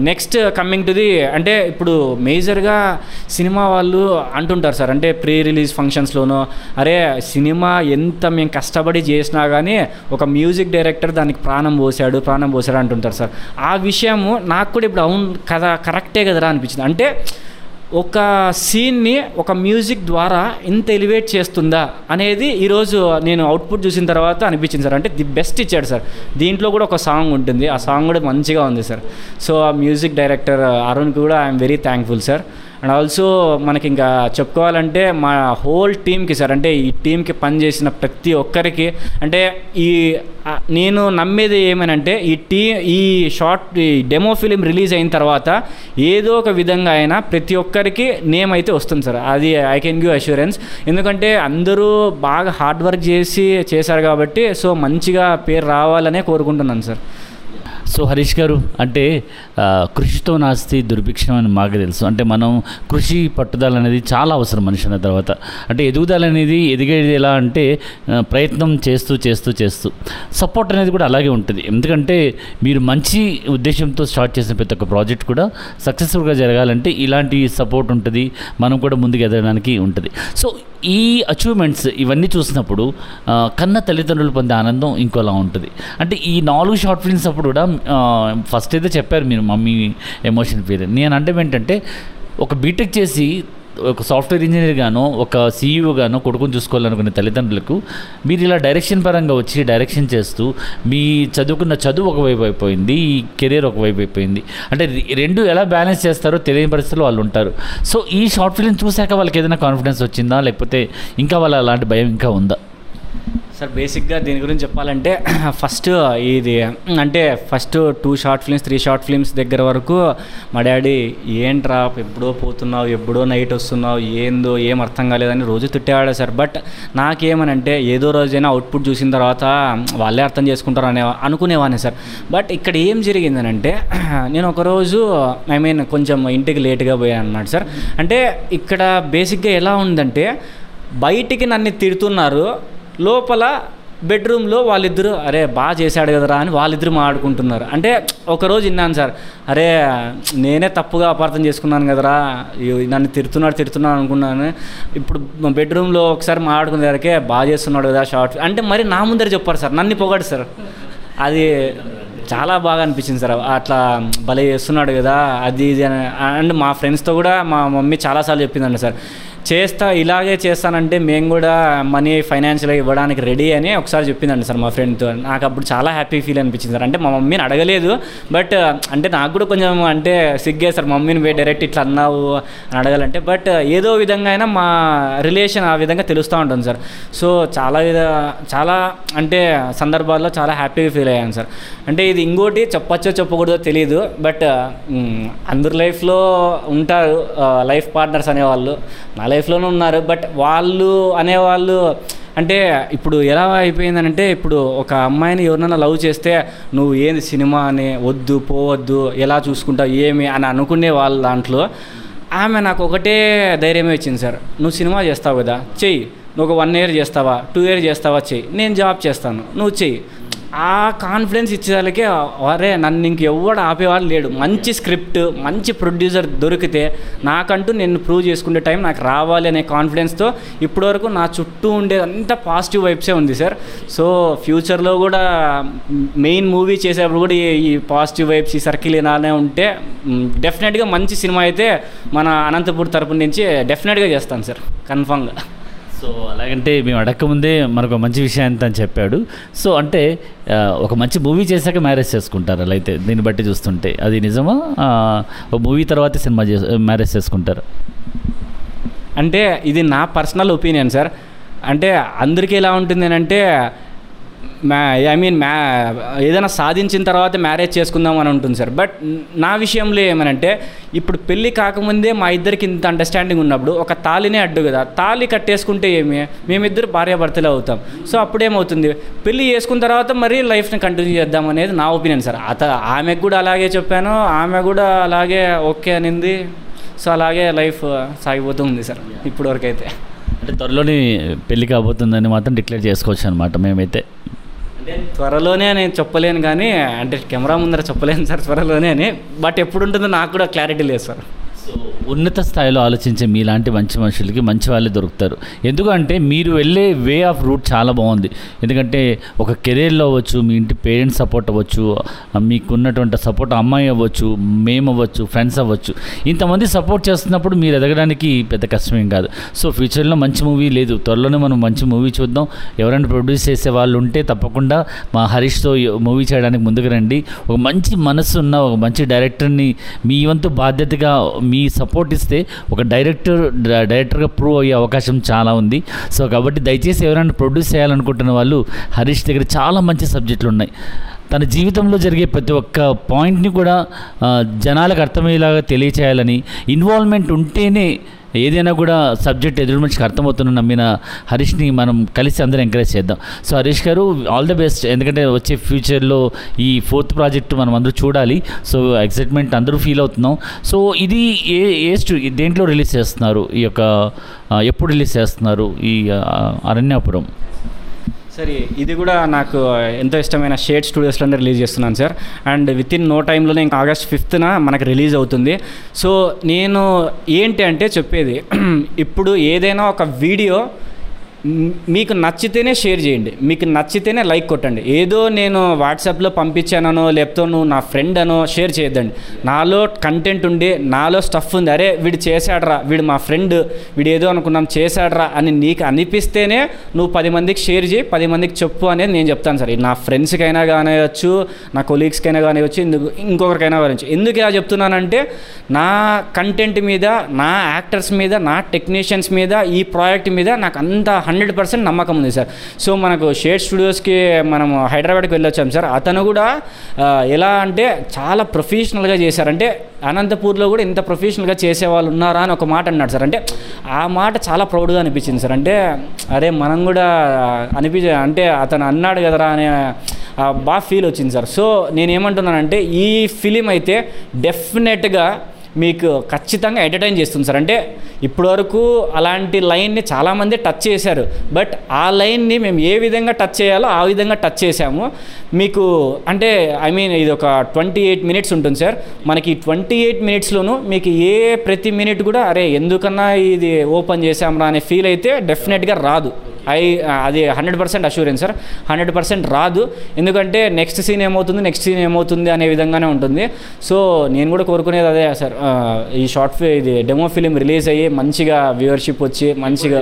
next coming to the అంటే ఇప్పుడు మేజర్గా సినిమా వాళ్ళు అంటుంటారు సార్, అంటే ప్రీ రిలీజ్ ఫంక్షన్స్లోనూ అరే సినిమా ఎంత మేము కష్టపడి చేసినా కానీ ఒక మ్యూజిక్ డైరెక్టర్ దానికి ప్రాణం పోసాడు అంటుంటారు సార్. ఆ విషయము నాకు కూడా ఇప్పుడు అవును కదా కరెక్టే కదరా అనిపించింది. అంటే ఒక సీన్ని ఒక మ్యూజిక్ ద్వారా ఇంత ఎలివేట్ చేస్తుందా అనేది ఈరోజు నేను అవుట్పుట్ చూసిన తర్వాత అనిపించింది సార్. అంటే ది బెస్ట్ ఇచ్చాడు సార్. దీంట్లో కూడా ఒక సాంగ్ ఉంటుంది, ఆ సాంగ్ కూడా మంచిగా ఉంది సార్. సో ఆ మ్యూజిక్ డైరెక్టర్ అరుణ్కి కూడా I'm very thankful sir. And also మనకి ఇంకా చెప్పుకోవాలంటే మా హోల్ టీమ్కి సార్, అంటే ఈ టీంకి పనిచేసిన ప్రతి ఒక్కరికి, అంటే ఈ నేను నమ్మేది ఏమనంటే ఈ షార్ట్ ఈ డెమో ఫిలిం రిలీజ్ అయిన తర్వాత ఏదో ఒక విధంగా అయినా ప్రతి ఒక్కరికి నేమ్ అయితే వస్తుంది సార్, అది ఐ కెన్ గివ్ అష్యూరెన్స్. ఎందుకంటే అందరూ బాగా హార్డ్ వర్క్ చేశారు కాబట్టి సో మంచిగా పేరు రావాలనే కోరుకుంటున్నాను సార్. సో హరీష్ గారు, అంటే కృషితో నాస్తి దుర్భిక్షం అని మాకు తెలుసు. అంటే మనం కృషి పట్టుదల అనేది చాలా అవసరం మనిషి అన్న తర్వాత. అంటే ఎదుగుదల అనేది ఎదిగేది ఎలా అంటే ప్రయత్నం చేస్తూ చేస్తూ చేస్తూ. సపోర్ట్ అనేది కూడా అలాగే ఉంటుంది. ఎందుకంటే మీరు మంచి ఉద్దేశంతో స్టార్ట్ చేసిన ప్రతి ఒక్క ప్రాజెక్ట్ కూడా సక్సెస్ఫుల్గా జరగాలంటే ఇలాంటి సపోర్ట్ ఉంటుంది, మనం కూడా ముందుకు ఎదగడానికి ఉంటుంది. సో ఈ అచీవ్మెంట్స్ ఇవన్నీ చూసినప్పుడు కన్న తల్లిదండ్రులు పొందే ఆనందం ఇంకోలా ఉంటుంది. అంటే ఈ 4 షార్ట్ ఫిల్మ్స్ అప్పుడు కూడా ఫస్ట్ అయితే చెప్పారు మీరు మమ్మీ ఎమోషన్ ఫీల్. నేను అంటే ఏంటంటే ఒక బీటెక్ చేసి ఒక సాఫ్ట్వేర్ ఇంజనీర్గానో ఒక సీఈఓగానో కొడుకుని చూసుకోవాలనుకునే తల్లిదండ్రులకు మీరు ఇలా డైరెక్షన్ పరంగా వచ్చి డైరెక్షన్ చేస్తూ మీ చదువుకున్న చదువు ఒకవైపు అయిపోయింది, ఈ కెరీర్ ఒకవైపు అయిపోయింది, అంటే రెండు ఎలా బ్యాలెన్స్ చేస్తారో తెలియని పరిస్థితుల్లో వాళ్ళు ఉంటారు. సో ఈ షార్ట్ ఫిల్మ్ చూశాక వాళ్ళకి ఏదైనా కాన్ఫిడెన్స్ వచ్చిందా, లేకపోతే ఇంకా వాళ్ళ అలాంటి భయం ఇంకా ఉందా? సార్ బేసిక్గా దీని గురించి చెప్పాలంటే first 2 short films 3 short films దగ్గర వరకు మా డాడీ ఏంట్రా ఎప్పుడో పోతున్నావు, ఎప్పుడో నైట్ వస్తున్నావు, ఏందో ఏం అర్థం కాలేదని రోజు తిట్టేవాడే సార్. బట్ నాకేమనంటే ఏదో రోజైనా అవుట్పుట్ చూసిన తర్వాత వాళ్ళే అర్థం చేసుకుంటారు అనుకునేవాడిని సార్. బట్ ఇక్కడ ఏం జరిగిందనంటే నేను ఒకరోజు కొంచెం ఇంటికి లేట్గా పోయాను అన్నాడు సార్. అంటే ఇక్కడ బేసిక్గా ఎలా ఉందంటే బయటికి నన్ను తిడుతున్నారు, లోపల బెడ్రూమ్లో వాళ్ళిద్దరూ అరే బాగా చేశాడు కదరా అని వాళ్ళిద్దరూ మాట్లాడుకుంటున్నారు. అంటే ఒకరోజు విన్నాను సార్, అరే నేనే తప్పుగా అపార్థం చేసుకున్నాను కదరా, నన్ను తిడుతున్నాడు అనుకున్నాను, ఇప్పుడు బెడ్రూమ్లో ఒకసారి మాట్లాడుకునేసరికే బాగా చేస్తున్నాడు కదా షార్ట్ అంటే మరి నా ముందర చెప్పారు సార్, నన్ను పొగడు సార్. అది చాలా బాగా అనిపించింది సార్, అట్లా భలే చేస్తున్నాడు కదా అది ఇది అని. అండ్ మా ఫ్రెండ్స్తో కూడా మా మమ్మీ చాలాసార్లు చెప్పిందండి సార్, ఇలాగే చేస్తానంటే మేము కూడా మనీ ఫైనాన్షియల్గా ఇవ్వడానికి రెడీ అని ఒకసారి చెప్పిందండి సార్ మా ఫ్రెండ్తో. నాకు అప్పుడు చాలా హ్యాపీ ఫీల్ అనిపించింది సార్. అంటే మా మమ్మీని అడగలేదు, బట్ అంటే నాకు కూడా కొంచెం అంటే సిగ్గే సార్, మమ్మీని పోయి డైరెక్ట్ ఇట్లా అన్నావు అని అడగాలంటే. బట్ ఏదో విధంగా అయినా మా రిలేషన్ ఆ విధంగా తెలుస్తూ ఉంటుంది సార్. సో చాలా అంటే సందర్భాల్లో చాలా హ్యాపీగా ఫీల్ అయ్యాను సార్. అంటే ఇది ఇంకోటి చెప్పచ్చో చెప్పకూడదో తెలియదు, బట్ అందరి లైఫ్లో ఉంటారు లైఫ్ పార్ట్నర్స్ అనేవాళ్ళు, నా లైఫ్లోనే ఉన్నారు. బట్ వాళ్ళు అనేవాళ్ళు అంటే ఇప్పుడు ఎలా అయిపోయిందనంటే ఇప్పుడు ఒక అమ్మాయిని ఎవరినైనా లవ్ చేస్తే నువ్వు ఏంది సినిమా అని వద్దు పోవద్దు ఎలా చూసుకుంటావు ఏమి అని అనుకునే వాళ్ళ దాంట్లో ఆమె నాకు ఒకటే ధైర్యమే ఇచ్చింది సార్, నువ్వు సినిమా చేస్తావు కదా చెయ్యి, నువ్వు ఒక 1 year చేస్తావా 2 year చేస్తావా చెయ్యి, నేను జాబ్ చేస్తాను నువ్వు చెయ్యి. ఆ కాన్ఫిడెన్స్ ఇచ్చేదానికి అరే నన్ను ఇంకెవ్వడు ఆపేవాడు లేడు, మంచి స్క్రిప్ట్ మంచి ప్రొడ్యూసర్ దొరికితే నాకంటూ నేను ప్రూవ్ చేసుకునే టైం నాకు రావాలి అనే కాన్ఫిడెన్స్తో ఇప్పటివరకు నా చుట్టూ ఉండేదంతా పాజిటివ్ వైబ్సే ఉంది సార్. సో ఫ్యూచర్లో కూడా మెయిన్ మూవీ చేసేప్పుడు కూడా ఈ పాజిటివ్ వైబ్స్ ఈ సర్కిల్ ఇలానే ఉంటే డెఫినెట్గా మంచి సినిమా అయితే మన అనంతపూర్ తరపు నుంచి డెఫినెట్గా చేస్తాను సార్ కన్ఫామ్గా. సో అలాగంటే మేము అడగకముందే మనకు మంచి విషయాన్ని అని చెప్పాడు. సో అంటే ఒక మంచి మూవీ చేశాక మ్యారేజ్ చేసుకుంటారు అలా అయితే, దీన్ని బట్టి చూస్తుంటే అది నిజమా, మూవీ తర్వాత సినిమా మ్యారేజ్ చేసుకుంటారు అంటే? ఇది నా పర్సనల్ ఒపీనియన్ సార్. అంటే అందరికీ ఎలా ఉంటుంది అంటే ఏదైనా సాధించిన తర్వాత మ్యారేజ్ చేసుకుందాం అని ఉంటుంది సార్. బట్ నా విషయంలో ఏమనంటే ఇప్పుడు పెళ్ళి కాకముందే మా ఇద్దరికి ఇంత అండర్స్టాండింగ్ ఉన్నప్పుడు ఒక తాళినే అడ్డు కదా, తాళి కట్టేసుకుంటే ఏమి మేమిద్దరు భార్యాభర్తలే అవుతాం. సో అప్పుడేమవుతుంది పెళ్ళి చేసుకున్న తర్వాత మరి లైఫ్ని కంటిన్యూ చేద్దాం అనేది నా ఒపీనియన్ సార్. ఆమెకు కూడా అలాగే చెప్పాను, ఆమె కూడా అలాగే ఓకే అనింది. సో అలాగే లైఫ్ సాగిపోతూ ఉంది సార్ ఇప్పటివరకు అయితే. అంటే త్వరలోనే పెళ్ళి కాబోతుందని మాత్రం డిక్లేర్ చేసుకోవచ్చు అనమాట మేమైతే. అంటే త్వరలోనే అని చెప్పలేను కానీ అంటే కెమెరా ముందర చెప్పలేను సార్ త్వరలోనే అని, బట్ ఎప్పుడు ఉంటుందో నాకు కూడా క్లారిటీ లేదు సార్. సో ఉన్నత స్థాయిలో ఆలోచించే మీలాంటి మంచి మనుషులకి మంచి వాళ్ళే దొరుకుతారు. ఎందుకంటే మీరు వెళ్ళే వే ఆఫ్ రూట్ చాలా బాగుంది. ఎందుకంటే ఒక కెరీర్లో అవ్వచ్చు, మీ ఇంటి పేరెంట్స్ సపోర్ట్ అవ్వచ్చు, మీకున్నటువంటి సపోర్ట్ అమ్మాయి అవ్వచ్చు, మేము అవ్వచ్చు, ఫ్రెండ్స్ అవ్వచ్చు, ఇంతమంది సపోర్ట్ చేస్తున్నప్పుడు మీరు ఎదగడానికి పెద్ద కష్టమేం కాదు. సో ఫ్యూచర్లో మంచి మూవీ లేదు, త్వరలోనే మనం మంచి మూవీ చూద్దాం. ఎవరైనా ప్రొడ్యూస్ చేసే వాళ్ళు ఉంటే తప్పకుండా మా హరీష్తో మూవీ చేయడానికి ముందుకు రండి. ఒక మంచి మనసు ఉన్న ఒక మంచి డైరెక్టర్ని మీ వంతు బాధ్యతగా మీ సపోర్ట్ సపోర్ట్ ఇస్తే ఒక డైరెక్టర్గా ప్రూవ్ అయ్యే అవకాశం చాలా ఉంది. సో కాబట్టి దయచేసి ఎవరైనా ప్రొడ్యూస్ చేయాలనుకుంటున్న వాళ్ళు హరీష్ దగ్గర చాలా మంచి సబ్జెక్టులు ఉన్నాయి. తన జీవితంలో జరిగే ప్రతి ఒక్క పాయింట్ని కూడా జనాలకు అర్థమయ్యేలాగా తెలియచేయాలని, ఇన్వాల్వ్మెంట్ ఉంటేనే ఏదైనా కూడా సబ్జెక్ట్ ఎదురు మనిషికి అర్థమవుతుందని నమ్మిన హరీష్ని మనం కలిసి అందరం ఎంకరేజ్ చేద్దాం. సో హరీష్ గారు ఆల్ ద బెస్ట్, ఎందుకంటే వచ్చే ఫ్యూచర్లో ఈ ఫోర్త్ ప్రాజెక్ట్ మనం అందరూ చూడాలి. సో ఎక్సైట్మెంట్ అందరూ ఫీల్ అవుతున్నాం. సో ఇది దేంట్లో రిలీజ్ చేస్తున్నారు, ఈ యొక్క ఎప్పుడు రిలీజ్ చేస్తున్నారు ఈ అరణ్యాపురం? సరే, ఇది కూడా నాకు ఎంతో ఇష్టమైన షేడ్ స్టూడియోస్లోనే రిలీజ్ చేస్తున్నాను sir. And with in no టైంలోనే ఇంకా ఆగస్ట్ 5th మనకు రిలీజ్ అవుతుంది. సో నేను ఏంటి అంటే చెప్పేది, ఇప్పుడు ఏదైనా ఒక వీడియో మీకు నచ్చితేనే షేర్ చేయండి, మీకు నచ్చితేనే లైక్ కొట్టండి. ఏదో నేను వాట్సాప్లో పంపించానో లేకపోతే నువ్వు నా ఫ్రెండ్ అనో షేర్ చేయొద్దండి. నాలో కంటెంట్ ఉండి, నాలో స్టఫ్ ఉంది, అరే వీడు చేశాడరా, వీడు మా ఫ్రెండ్, వీడు ఏదో అనుకున్నాం చేశాడరా అని నీకు అనిపిస్తేనే నువ్వు 10 మందికి షేర్ చేయి, 10 మందికి చెప్పు అనేది నేను చెప్తాను సార్. నా ఫ్రెండ్స్కైనా కానివచ్చు, నా కొలీగ్స్కైనా కానివచ్చు, ఇంకొకరికైనా కానివచ్చు. ఎందుకు ఇలా చెప్తున్నానంటే, నా కంటెంట్ మీద, నా యాక్టర్స్ మీద, నా టెక్నీషియన్స్ మీద, ఈ ప్రాజెక్ట్ మీద నాకు అంత 100% నమ్మకం ఉంది సార్. సో మనకు షేడ్ స్టూడియోస్కి మనం హైదరాబాద్కి వెళ్ళొచ్చాం సార్. అతను కూడా ఎలా అంటే చాలా ప్రొఫెషనల్గా చేశారంటే, అనంతపూర్లో కూడా ఇంత ప్రొఫెషనల్గా చేసేవాళ్ళు ఉన్నారా అని ఒక మాట అన్నాడు సార్. అంటే ఆ మాట చాలా ప్రౌడ్గా అనిపించింది సార్. అంటే అరే మనం కూడా అంటే అతను అన్నాడు కదరా అనే బాగా ఫీల్ వచ్చింది సార్. సో నేనేమంటున్నానంటే, ఈ ఫిలిం అయితే డెఫినెట్గా మీకు ఖచ్చితంగా ఎంటర్టైన్ చేస్తుంది సార్. అంటే ఇప్పటివరకు అలాంటి లైన్ని చాలామంది టచ్ చేశారు, బట్ ఆ లైన్ని మేము ఏ విధంగా టచ్ చేయాలో ఆ విధంగా టచ్ చేసాము. మీకు అంటే ఇది ఒక 28 minutes ఉంటుంది సార్. మనకి 28 minutesలోనూ మీకు ఏ ప్రతి మినిట్ కూడా అరే ఎందుకన్నా ఇది ఓపెన్ చేసాంరా అనే ఫీల్ అయితే డెఫినెట్గా రాదు. అది 100% అష్యూరెన్స్ సార్, 100% రాదు. ఎందుకంటే నెక్స్ట్ సీన్ ఏమవుతుంది అనే విధంగానే ఉంటుంది. సో నేను కూడా కోరుకునేది అదే సార్, ఈ ఇది డెమో ఫిలిం రిలీజ్ అయ్యి మంచిగా వ్యూవర్షిప్ వచ్చి మంచిగా,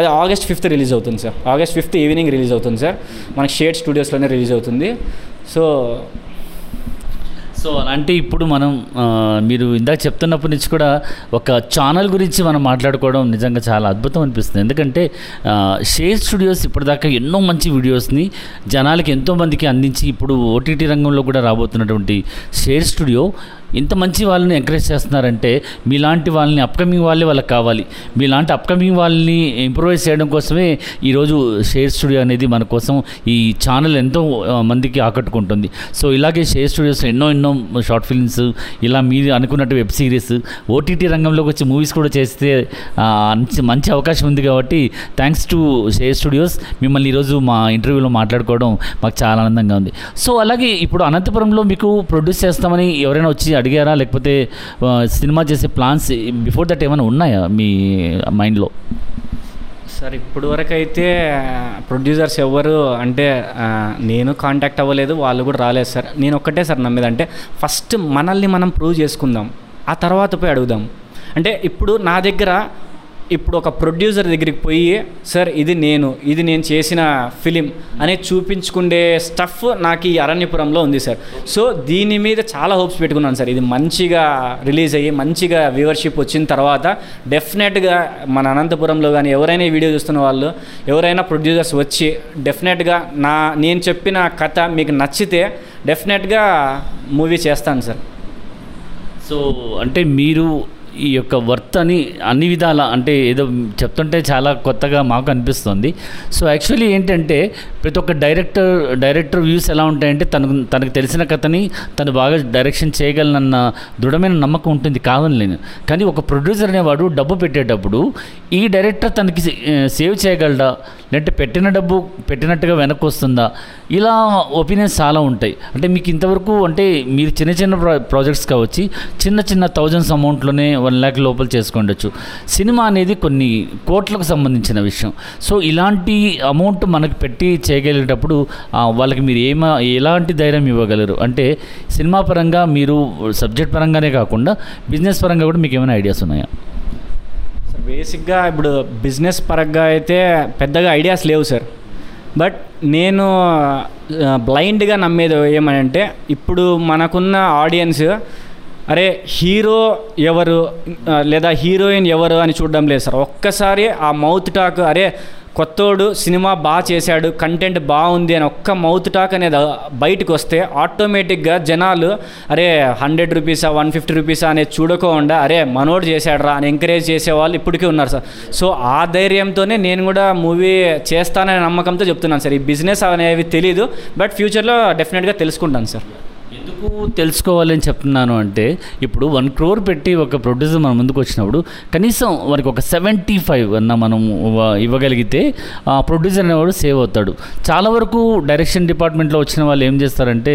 అది ఆగస్ట్ 5th రిలీజ్ అవుతుంది sir. August 5th evening release అవుతుంది సార్, మనకి షేడ్ స్టూడియోస్లోనే రిలీజ్ అవుతుంది. సో అలాంటి ఇప్పుడు మనం మీరు ఇందాక చెప్తున్నప్పటి నుంచి కూడా ఒక ఛానల్ గురించి మనం మాట్లాడుకోవడం నిజంగా చాలా అద్భుతం అనిపిస్తుంది. ఎందుకంటే షేర్ స్టూడియోస్ ఇప్పటిదాకా ఎన్నో మంచి వీడియోస్ని జనాలకి ఎంతోమందికి అందించి, ఇప్పుడు ఓటీటీ రంగంలో కూడా రాబోతున్నటువంటి షేర్ స్టూడియో ఇంత మంచి వాళ్ళని ఎంకరేజ్ చేస్తున్నారంటే మీలాంటి వాళ్ళని, అప్కమింగ్ వాళ్ళే వాళ్ళకి కావాలి. మీలాంటి అప్కమింగ్ వాళ్ళని ఇంప్రూవైజ్ చేయడం కోసమే ఈరోజు షేర్ స్టూడియో అనేది మన కోసం ఈ ఛానల్ ఎంతో మందికి ఆకట్టుకుంటుంది. సో ఇలాగే షేర్ స్టూడియోస్ ఎన్నో షార్ట్ ఫిల్మ్స్, ఇలా మీరు అనుకున్నట్టు వెబ్ సిరీస్, ఓటీటీ రంగంలోకి వచ్చి మూవీస్ కూడా చేస్తే మంచి అవకాశం ఉంది. కాబట్టి థ్యాంక్స్ టు షేర్ స్టూడియోస్. మిమ్మల్ని ఈరోజు మా ఇంటర్వ్యూలో మాట్లాడుకోవడం మాకు చాలా ఆనందంగా ఉంది. సో అలాగే ఇప్పుడు అనంతపురంలో మీకు ప్రొడ్యూస్ చేస్తామని ఎవరైనా వచ్చి అడిగారా, లేకపోతే సినిమా చేసే ప్లాన్స్ బిఫోర్ దట్ ఏమైనా ఉన్నాయా మీ మైండ్లో? సార్ ఇప్పుడు వరకు అయితే ప్రొడ్యూసర్స్ ఎవరు అంటే నేను కాంటాక్ట్ అవ్వలేదు, వాళ్ళు కూడా రాలేదు సార్. నేను ఒక్కటే సార్ నమ్మేదంటే, ఫస్ట్ మనల్ని మనం ప్రూవ్ చేసుకుందాం, ఆ తర్వాత పోయి అడుగుదాం. అంటే ఇప్పుడు నా దగ్గర ఇప్పుడు ఒక ప్రొడ్యూసర్ దగ్గరికి పోయి సార్ ఇది నేను చేసిన ఫిలిం అనే చూపించుకునే స్టఫ్ నాకు ఈ అరణ్యపురంలో ఉంది సార్. సో దీని మీద చాలా హోప్స్ పెట్టుకున్నాను సార్. ఇది మంచిగా రిలీజ్ అయ్యి మంచిగా వ్యూవర్షిప్ వచ్చిన తర్వాత డెఫినెట్గా మన అనంతపురంలో కానీ ఎవరైనా వీడియో చూస్తున్న వాళ్ళు, ఎవరైనా ప్రొడ్యూసర్స్ వచ్చి డెఫినెట్గా నేను చెప్పిన కథ మీకు నచ్చితే డెఫినెట్గా మూవీ చేస్తాను సార్. సో అంటే మీరు ఈ యొక్క వర్త్ అని అన్ని విధాల అంటే ఏదో చెప్తుంటే చాలా కొత్తగా మాకు అనిపిస్తుంది. సో యాక్చువల్లీ ఏంటంటే ప్రతి ఒక్క డైరెక్టర్ వ్యూస్ ఎలా ఉంటాయంటే, తనకు తెలిసిన కథని తను బాగా డైరెక్షన్ చేయగలనన్న దృఢమైన నమ్మకం ఉంటుంది, కాదనలేను. కానీ ఒక ప్రొడ్యూసర్ అనేవాడు డబ్బు పెట్టేటప్పుడు ఈ డైరెక్టర్ తనకి సేవ్ చేయగలడా, లేదంటే పెట్టిన డబ్బు పెట్టినట్టుగా వెనక్కి వస్తుందా, ఇలా ఒపీనియన్స్ చాలా ఉంటాయి. అంటే మీకు ఇంతవరకు అంటే మీరు చిన్న ప్రాజెక్ట్స్ కావచ్చు, చిన్న 1000s అమౌంట్లోనే 1 lakh లోపల చేసుకుండొచ్చు. సినిమా అనేది కొన్ని కోట్లకు సంబంధించిన విషయం. సో ఇలాంటి అమౌంట్ మనకు పెట్టి చేయగలిగేటప్పుడు వాళ్ళకి మీరు ఎలాంటి ధైర్యం ఇవ్వగలరు? అంటే సినిమా పరంగా మీరు సబ్జెక్ట్ పరంగానే కాకుండా బిజినెస్ పరంగా కూడా మీకు ఏమైనా ఐడియాస్ ఉన్నాయా? బేసిక్గా ఇప్పుడు బిజినెస్ పరంగా అయితే పెద్దగా ఐడియాస్ లేవు సార్. బట్ నేను బ్లైండ్గా నమ్మేది ఏమనంటే, ఇప్పుడు మనకున్న ఆడియన్స్ అరే హీరో ఎవరు లేదా హీరోయిన్ ఎవరు అని చూడడం లేదు సార్. ఒక్కసారి ఆ మౌత్ టాక్, అరే కొత్తోడు సినిమా బాగా చేశాడు, కంటెంట్ బాగుంది అని ఒక్క మౌత్ టాక్ అనేది బయటకు వస్తే ఆటోమేటిక్గా జనాలు అరే 100 రూపీసా 150 రూపీసా అనేది చూడకుండా అరే మనోడు చేశాడు రా అని ఎంకరేజ్ చేసేవాళ్ళు ఇప్పటికీ ఉన్నారు సార్. సో ఆ ధైర్యంతోనే నేను కూడా మూవీ చేస్తాననే నమ్మకంతో చెప్తున్నాను సార్. ఈ బిజినెస్ అనేవి తెలీదు, బట్ ఫ్యూచర్లో డెఫినెట్గా తెలుసుకుంటాను సార్. ఎందుకు తెలుసుకోవాలని చెప్తున్నాను అంటే, ఇప్పుడు 1 crore పెట్టి ఒక ప్రొడ్యూసర్ మన ముందుకు వచ్చినప్పుడు కనీసం వారికి ఒక 75 అన్న మనం ఇవ్వగలిగితే ఆ ప్రొడ్యూసర్ అనేవాడు సేవ్ అవుతాడు. చాలా వరకు డైరెక్షన్ డిపార్ట్మెంట్లో వచ్చిన వాళ్ళు ఏం చేస్తారంటే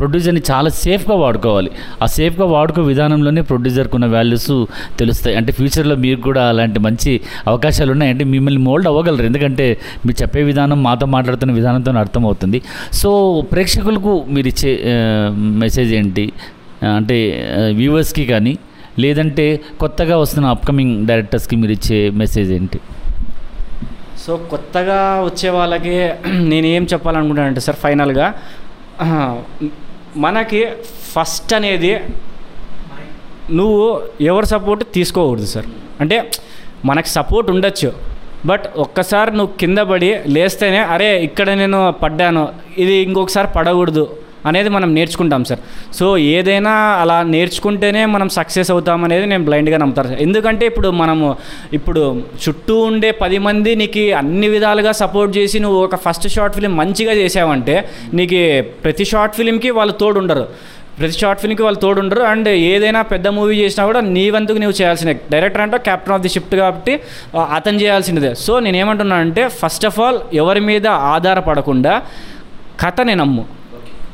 ప్రొడ్యూసర్ని చాలా సేఫ్గా వాడుకోవాలి. ఆ సేఫ్గా వాడుకో విధానంలోనే ప్రొడ్యూసర్కి ఉన్న వాల్యూస్ తెలుస్తాయి. అంటే ఫ్యూచర్లో మీరు కూడా అలాంటి మంచి అవకాశాలు ఉన్నాయంటే మిమ్మల్ని మోల్డ్ అవ్వగలరు, ఎందుకంటే మీరు చెప్పే విధానం మాతో మాట్లాడుతున్న విధానంతో అర్థమవుతుంది. సో ప్రేక్షకులకు మీరు ఇచ్చే మెసేజ్ ఏంటి అంటే, వ్యూవర్స్కి కానీ లేదంటే కొత్తగా వస్తున్న అప్కమింగ్ డైరెక్టర్స్కి మీరు ఇచ్చే మెసేజ్ ఏంటి? సో కొత్తగా వచ్చే వాళ్ళకి నేనేం చెప్పాలనుకుంటానంటే సార్, ఫైనల్గా మనకి ఫస్ట్ అనేది నువ్వు ఎవరి సపోర్ట్ తీసుకోకూడదు సార్. అంటే మనకు సపోర్ట్ ఉండొచ్చు, బట్ ఒక్కసారి నువ్వు కింద పడి లేస్తేనే అరే ఇక్కడ నేను పడ్డాను, ఇది ఇంకొకసారి పడకూడదు అనేది మనం నేర్చుకుంటాం సార్. సో ఏదైనా అలా నేర్చుకుంటేనే మనం సక్సెస్ అవుతాం అనేది నేను బ్లైండ్గా నమ్ముతాను సార్. ఎందుకంటే ఇప్పుడు చుట్టూ ఉండే 10 మంది నీకు అన్ని విధాలుగా సపోర్ట్ చేసి నువ్వు ఒక ఫస్ట్ షార్ట్ ఫిలిం మంచిగా చేసావంటే నీకు ప్రతి షార్ట్ ఫిలింకి వాళ్ళు తోడుండరు, అండ్ ఏదైనా పెద్ద మూవీ చేసినా కూడా నీ వంతుకు నువ్వు చేయాల్సిందే. డైరెక్టర్ అంటే క్యాప్టెన్ ఆఫ్ ది షిప్ కాబట్టి అతను చేయాల్సిందే. సో నేనేమంటున్నానంటే, ఫస్ట్ ఆఫ్ ఆల్ ఎవరి మీద ఆధారపడకుండా కథని నమ్ము,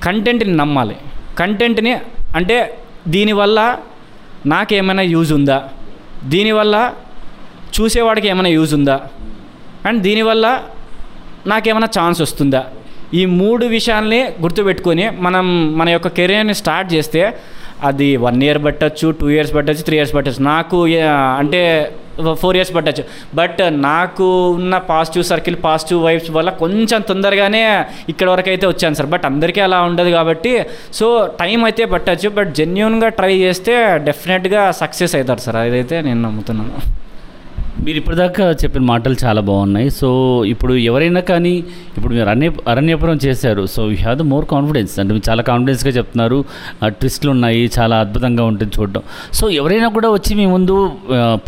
కంటెంట్ని నమ్మాలి. కంటెంట్ని అంటే దీనివల్ల నాకేమైనా యూజ్ ఉందా, దీనివల్ల చూసేవాడికి ఏమైనా యూజ్ ఉందా, అండ్ దీనివల్ల నాకేమైనా ఛాన్స్ వస్తుందా, ఈ 3 విషయాల్ని గుర్తుపెట్టుకొని మనం మన యొక్క కెరీర్ని స్టార్ట్ చేస్తే అది 1 year పట్టచ్చు, 2 years పట్టచ్చు, 3 years పట్టచ్చు, నాకు అంటే 4 years పట్టచ్చు. బట్ నాకు ఉన్న పాజిటివ్ సర్కిల్, పాజిటివ్ వైబ్స్ వల్ల కొంచెం తొందరగానే ఇక్కడ వరకు అయితే వచ్చాను సార్. బట్ అందరికీ అలా ఉండదు కాబట్టి సో టైం అయితే పట్టచ్చు, బట్ జెన్యున్గా ట్రై చేస్తే డెఫినెట్గా సక్సెస్ అవుతారు సార్. అదైతే నేను నమ్ముతున్నాను. మీరు ఇప్పటిదాకా చెప్పిన మాటలు చాలా బాగున్నాయి. సో ఇప్పుడు ఎవరైనా కానీ, ఇప్పుడు మీరు అరణ్యపురం చేశారు, so you have the more confidence, అంటే మీరు చాలా కాన్ఫిడెన్స్గా చెప్తున్నారు, ట్విస్ట్లు ఉన్నాయి, చాలా అద్భుతంగా ఉంటుంది చూడడం. సో ఎవరైనా కూడా వచ్చి మీ ముందు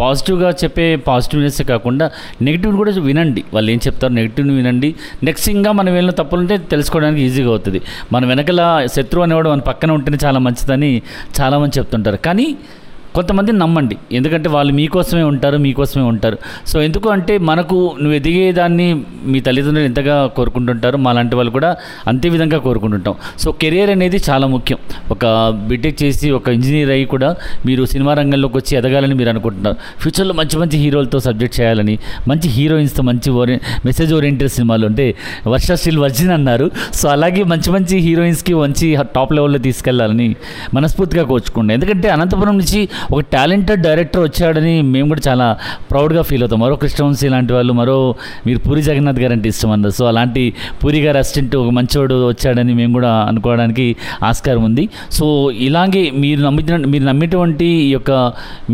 పాజిటివ్గా చెప్పే పాజిటివ్నెస్ కాకుండా నెగిటివ్ని కూడా వినండి, వాళ్ళు ఏం చెప్తారు నెగిటివ్ని వినండి. నెక్స్ట్ ఇంకా మనం ఏమైనా తప్పులుంటే తెలుసుకోవడానికి ఈజీగా అవుతుంది. మన వెనకల శత్రువు అనేవాడు మన పక్కన ఉంటేనే చాలా మంచిదని చాలామంది చెప్తుంటారు, కానీ కొంతమంది నమ్మండి, ఎందుకంటే వాళ్ళు మీకోసమే ఉంటారు. సో ఎందుకు అంటే మనకు నువ్వు ఎదిగేదాన్ని మీ తల్లిదండ్రులు ఎంతగా కోరుకుంటుంటారు, మాలాంటి వాళ్ళు కూడా అంతే విధంగా కోరుకుంటుంటాం. సో కెరీర్ అనేది చాలా ముఖ్యం. ఒక బీటెక్ చేసి ఒక ఇంజనీర్ అయ్యి కూడా మీరు సినిమా రంగంలోకి వచ్చి ఎదగాలని మీరు అనుకుంటున్నారు, ఫ్యూచర్లో మంచి మంచి హీరోలతో సబ్జెక్ట్ చేయాలని, మంచి హీరోయిన్స్తో మంచి మెసేజ్ ఓరియంటెడ్ సినిమాలు, అంటే వర్ష స్టిల్ వర్జిన్ అన్నారు, సో అలాగే మంచి మంచి హీరోయిన్స్కి మంచి టాప్ లెవెల్లో తీసుకెళ్లాలని మనస్ఫూర్తిగా కోరుకుంటున్నాను. ఎందుకంటే అనంతపురం నుంచి ఒక టాలెంటెడ్ డైరెక్టర్ వచ్చాడని మేము కూడా చాలా ప్రౌడ్గా ఫీల్ అవుతాం. మరో కృష్ణవంశీ లాంటి వాళ్ళు, మీరు పూరి జగన్నాథ్ గారు అంటే ఇష్టం అన్నారు, సో అలాంటి పూరి గారు అసిస్టెంట్ ఒక మంచివాడు వచ్చాడని మేము కూడా అనుకోవడానికి ఆస్కారం ఉంది. సో ఇలాగే మీరు నమ్మేటువంటి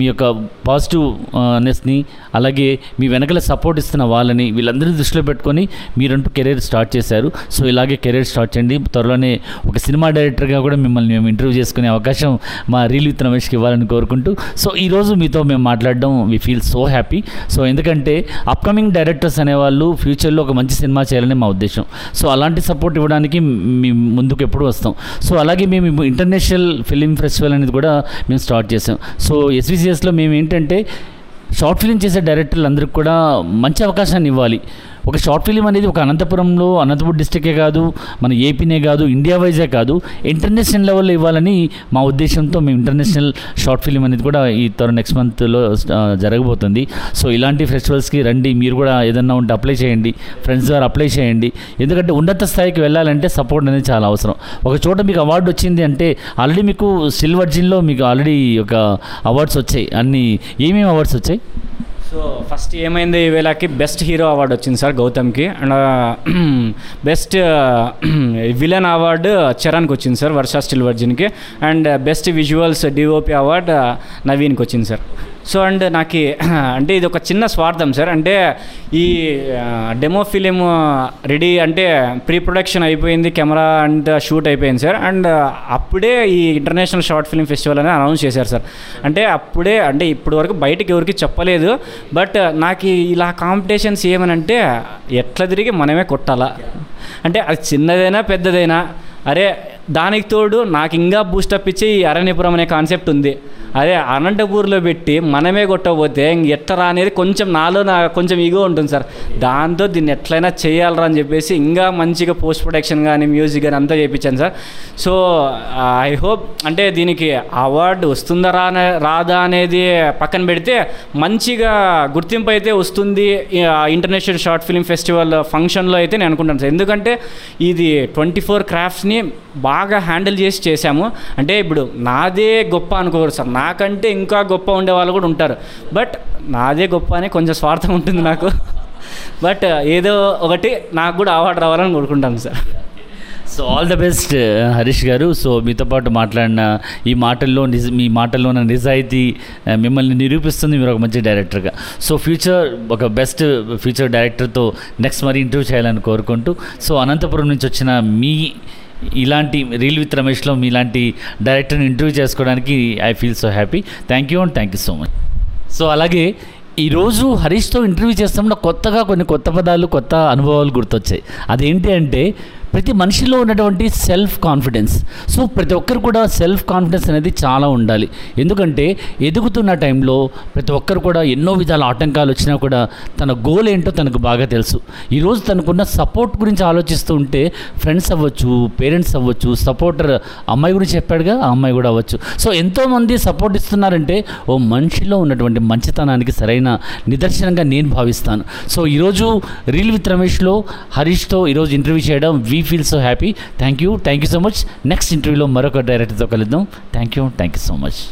మీ యొక్క పాజిటివ్నెస్ని, అలాగే మీ వెనకల సపోర్ట్ ఇస్తున్న వాళ్ళని, వీళ్ళందరినీ దృష్టిలో పెట్టుకొని మీరంటూ కెరీర్ స్టార్ట్ చేశారు. సో ఇలాగే కెరీర్ స్టార్ట్ చేయండి. త్వరలోనే ఒక సినిమా డైరెక్టర్గా కూడా మిమ్మల్ని మేము ఇంటర్వ్యూ చేసుకునే అవకాశం మా రీల్ విత్ రమేష్కి ఇవ్వాలని కోరుకుంటున్నాం. సో ఈరోజు మీతో మేము మాట్లాడడం we feel so happy. So ఎందుకంటే అప్కమింగ్ డైరెక్టర్స్ అనేవాళ్ళు ఫ్యూచర్లో ఒక మంచి సినిమా చేయాలని మా ఉద్దేశం. సో అలాంటి సపోర్ట్ ఇవ్వడానికి మేము ముందుకు ఎప్పుడు వస్తాం. సో అలాగే మేము ఇంటర్నేషనల్ ఫిలిం ఫెస్టివల్ అనేది కూడా మేము స్టార్ట్ చేసాం. సో ఎస్విసిఎస్లో మేము ఏంటంటే షార్ట్ ఫిలిం చేసే డైరెక్టర్లు అందరికీ కూడా మంచి అవకాశాన్ని ఇవ్వాలి. ఒక షార్ట్ ఫిలిం అనేది ఒక అనంతపురం డిస్ట్రిక్టే కాదు, మన ఏపీనే కాదు, ఇండియా వైజే కాదు, ఇంటర్నేషనల్ లెవెల్లో ఇవ్వాలని మా ఉద్దేశంతో మేము ఇంటర్నేషనల్ షార్ట్ ఫిలిం అనేది కూడా ఈ నెక్స్ట్ మంత్లో జరగబోతుంది. సో ఇలాంటి ఫెస్టివల్స్కి రండి, మీరు కూడా ఏదన్నా ఉంటే అప్లై చేయండి, ఫ్రెండ్స్ ద్వారా అప్లై చేయండి. ఎందుకంటే ఉన్నత స్థాయికి వెళ్ళాలంటే సపోర్ట్ అనేది చాలా అవసరం. ఒక చోట మీకు అవార్డు వచ్చింది అంటే, ఆల్రెడీ మీకు సిల్వర్జిన్లో మీకు ఆల్రెడీ ఒక అవార్డ్స్ వచ్చాయి, అన్నీ ఏమేమి అవార్డ్స్ వచ్చాయి? సో సో ఫస్ట్ ఏమైంది, ఈవేళకి బెస్ట్ హీరో అవార్డు వచ్చింది సార్ గౌతమ్కి, అండ్ బెస్ట్ విలన్ అవార్డు చరణ్కి వచ్చింది సార్ వర్షా స్టిల్ వర్జిన్కి, and best visuals DOP award నవీన్కి వచ్చింది సార్. సో అండ్ నాకు అంటే ఇది ఒక చిన్న స్వార్థం సార్, అంటే ఈ డెమో ఫిలిం రెడీ అంటే ప్రీ ప్రొడక్షన్ అయిపోయింది, కెమెరా అండ్ షూట్ అయిపోయింది సార్, అండ్ అప్పుడే ఈ ఇంటర్నేషనల్ షార్ట్ ఫిల్మ్ ఫెస్టివల్ అనేది అనౌన్స్ చేశారు సార్. అంటే అప్పుడే, అంటే ఇప్పటి వరకు బయటకి ఎవరికి చెప్పలేదు, బట్ నాకు ఇలా కాంపిటీషన్స్ ఏమనంటే ఎట్లా తిరిగి మనమే కొట్టాలా, అంటే అది చిన్నదైనా పెద్దదైనా అరే దానికి తోడు నాకు ఇంకా బూస్టప్ ఇచ్చి ఈ అరణ్యపురం అనే కాన్సెప్ట్ ఉంది, అదే అనంతపూర్లో పెట్టి మనమే కొట్టకపోతే ఎట్లా అనేది కొంచెం నాలో కొంచెం ఈగో ఉంటుంది సార్, దాంతో దీన్ని ఎట్లయినా చేయాలరా అని చెప్పేసి ఇంకా మంచిగా పోస్ట్ ప్రొడక్షన్ కానీ మ్యూజిక్ కానీ అంతా చేయించాను సార్. సో ఐ హోప్ అంటే దీనికి అవార్డు వస్తుందా రాదా అనేది పక్కన పెడితే మంచిగా గుర్తింపు అయితే వస్తుంది ఇంటర్నేషనల్ షార్ట్ ఫిల్మ్ ఫెస్టివల్ ఫంక్షన్లో అయితే నేను అనుకుంటాను సార్. ఎందుకంటే ఇది 24 క్రాఫ్ట్స్ని బాగా హ్యాండిల్ చేసి చేశాము, అంటే ఇప్పుడు నాదే గొప్ప అనుకోరు సార్, నాకంటే ఇంకా గొప్ప ఉండేవాళ్ళు కూడా ఉంటారు, బట్ నాదే గొప్ప అని కొంచెం స్వార్థం ఉంటుంది నాకు, బట్ ఏదో ఒకటి నాకు కూడా అవార్డు రావాలని కోరుకుంటాను sir. So all the best Harish garu. So మీతో పాటు మాట్లాడిన ఈ మాటల్లో మీ మాటల్లో ఉన్న నిజాయితీ మిమ్మల్ని నిరూపిస్తుంది, మీరు ఒక మంచి డైరెక్టర్గా. సో ఫ్యూచర్ ఒక బెస్ట్ ఫ్యూచర్ డైరెక్టర్తో నెక్స్ట్ మరి ఇంటర్వ్యూ చేయాలని కోరుకుంటూ, సో అనంతపురం నుంచి వచ్చిన మీ ఇలాంటి రీల్ విత్ రమేష్లో మీలాంటి డైరెక్టర్ని ఇంటర్వ్యూ చేసుకోవడానికి I feel so happy. Thank you and thank you so much. So అలాగే ఈరోజు హరీష్తో ఇంటర్వ్యూ చేస్తున్నప్పుడు కొత్తగా కొన్ని కొత్త పదాలు కొత్త అనుభవాలు గుర్తొచ్చాయి. అదేంటి అంటే ప్రతి మనిషిలో ఉన్నటువంటి సెల్ఫ్ కాన్ఫిడెన్స్. సో ప్రతి ఒక్కరు కూడా సెల్ఫ్ కాన్ఫిడెన్స్ అనేది చాలా ఉండాలి, ఎందుకంటే ఎదుగుతున్న టైంలో ప్రతి ఒక్కరు కూడా ఎన్నో విధాల ఆటంకాలు వచ్చినా కూడా తన గోల్ ఏంటో తనకు బాగా తెలుసు. ఈరోజు తనకున్న సపోర్ట్ గురించి ఆలోచిస్తూ ఉంటే ఫ్రెండ్స్ అవ్వచ్చు, పేరెంట్స్ అవ్వచ్చు, సపోర్టర్ అమ్మాయి గురించి చెప్పాడుగా, ఆ అమ్మాయి కూడా అవ్వచ్చు. సో ఎంతోమంది సపోర్ట్ ఇస్తున్నారంటే ఓ మనిషిలో ఉన్నటువంటి మంచితనానికి సరైన నిదర్శనంగా నేను భావిస్తాను. సో ఈరోజు రీల్ విత్ రమేష్లో హరీష్తో ఈరోజు ఇంటర్వ్యూ చేయడం we feel so happy. Thank you so much. Next ఇంటర్వ్యూలో మరొక డైరెక్టర్తో కలుద్దాం. Thank you so much.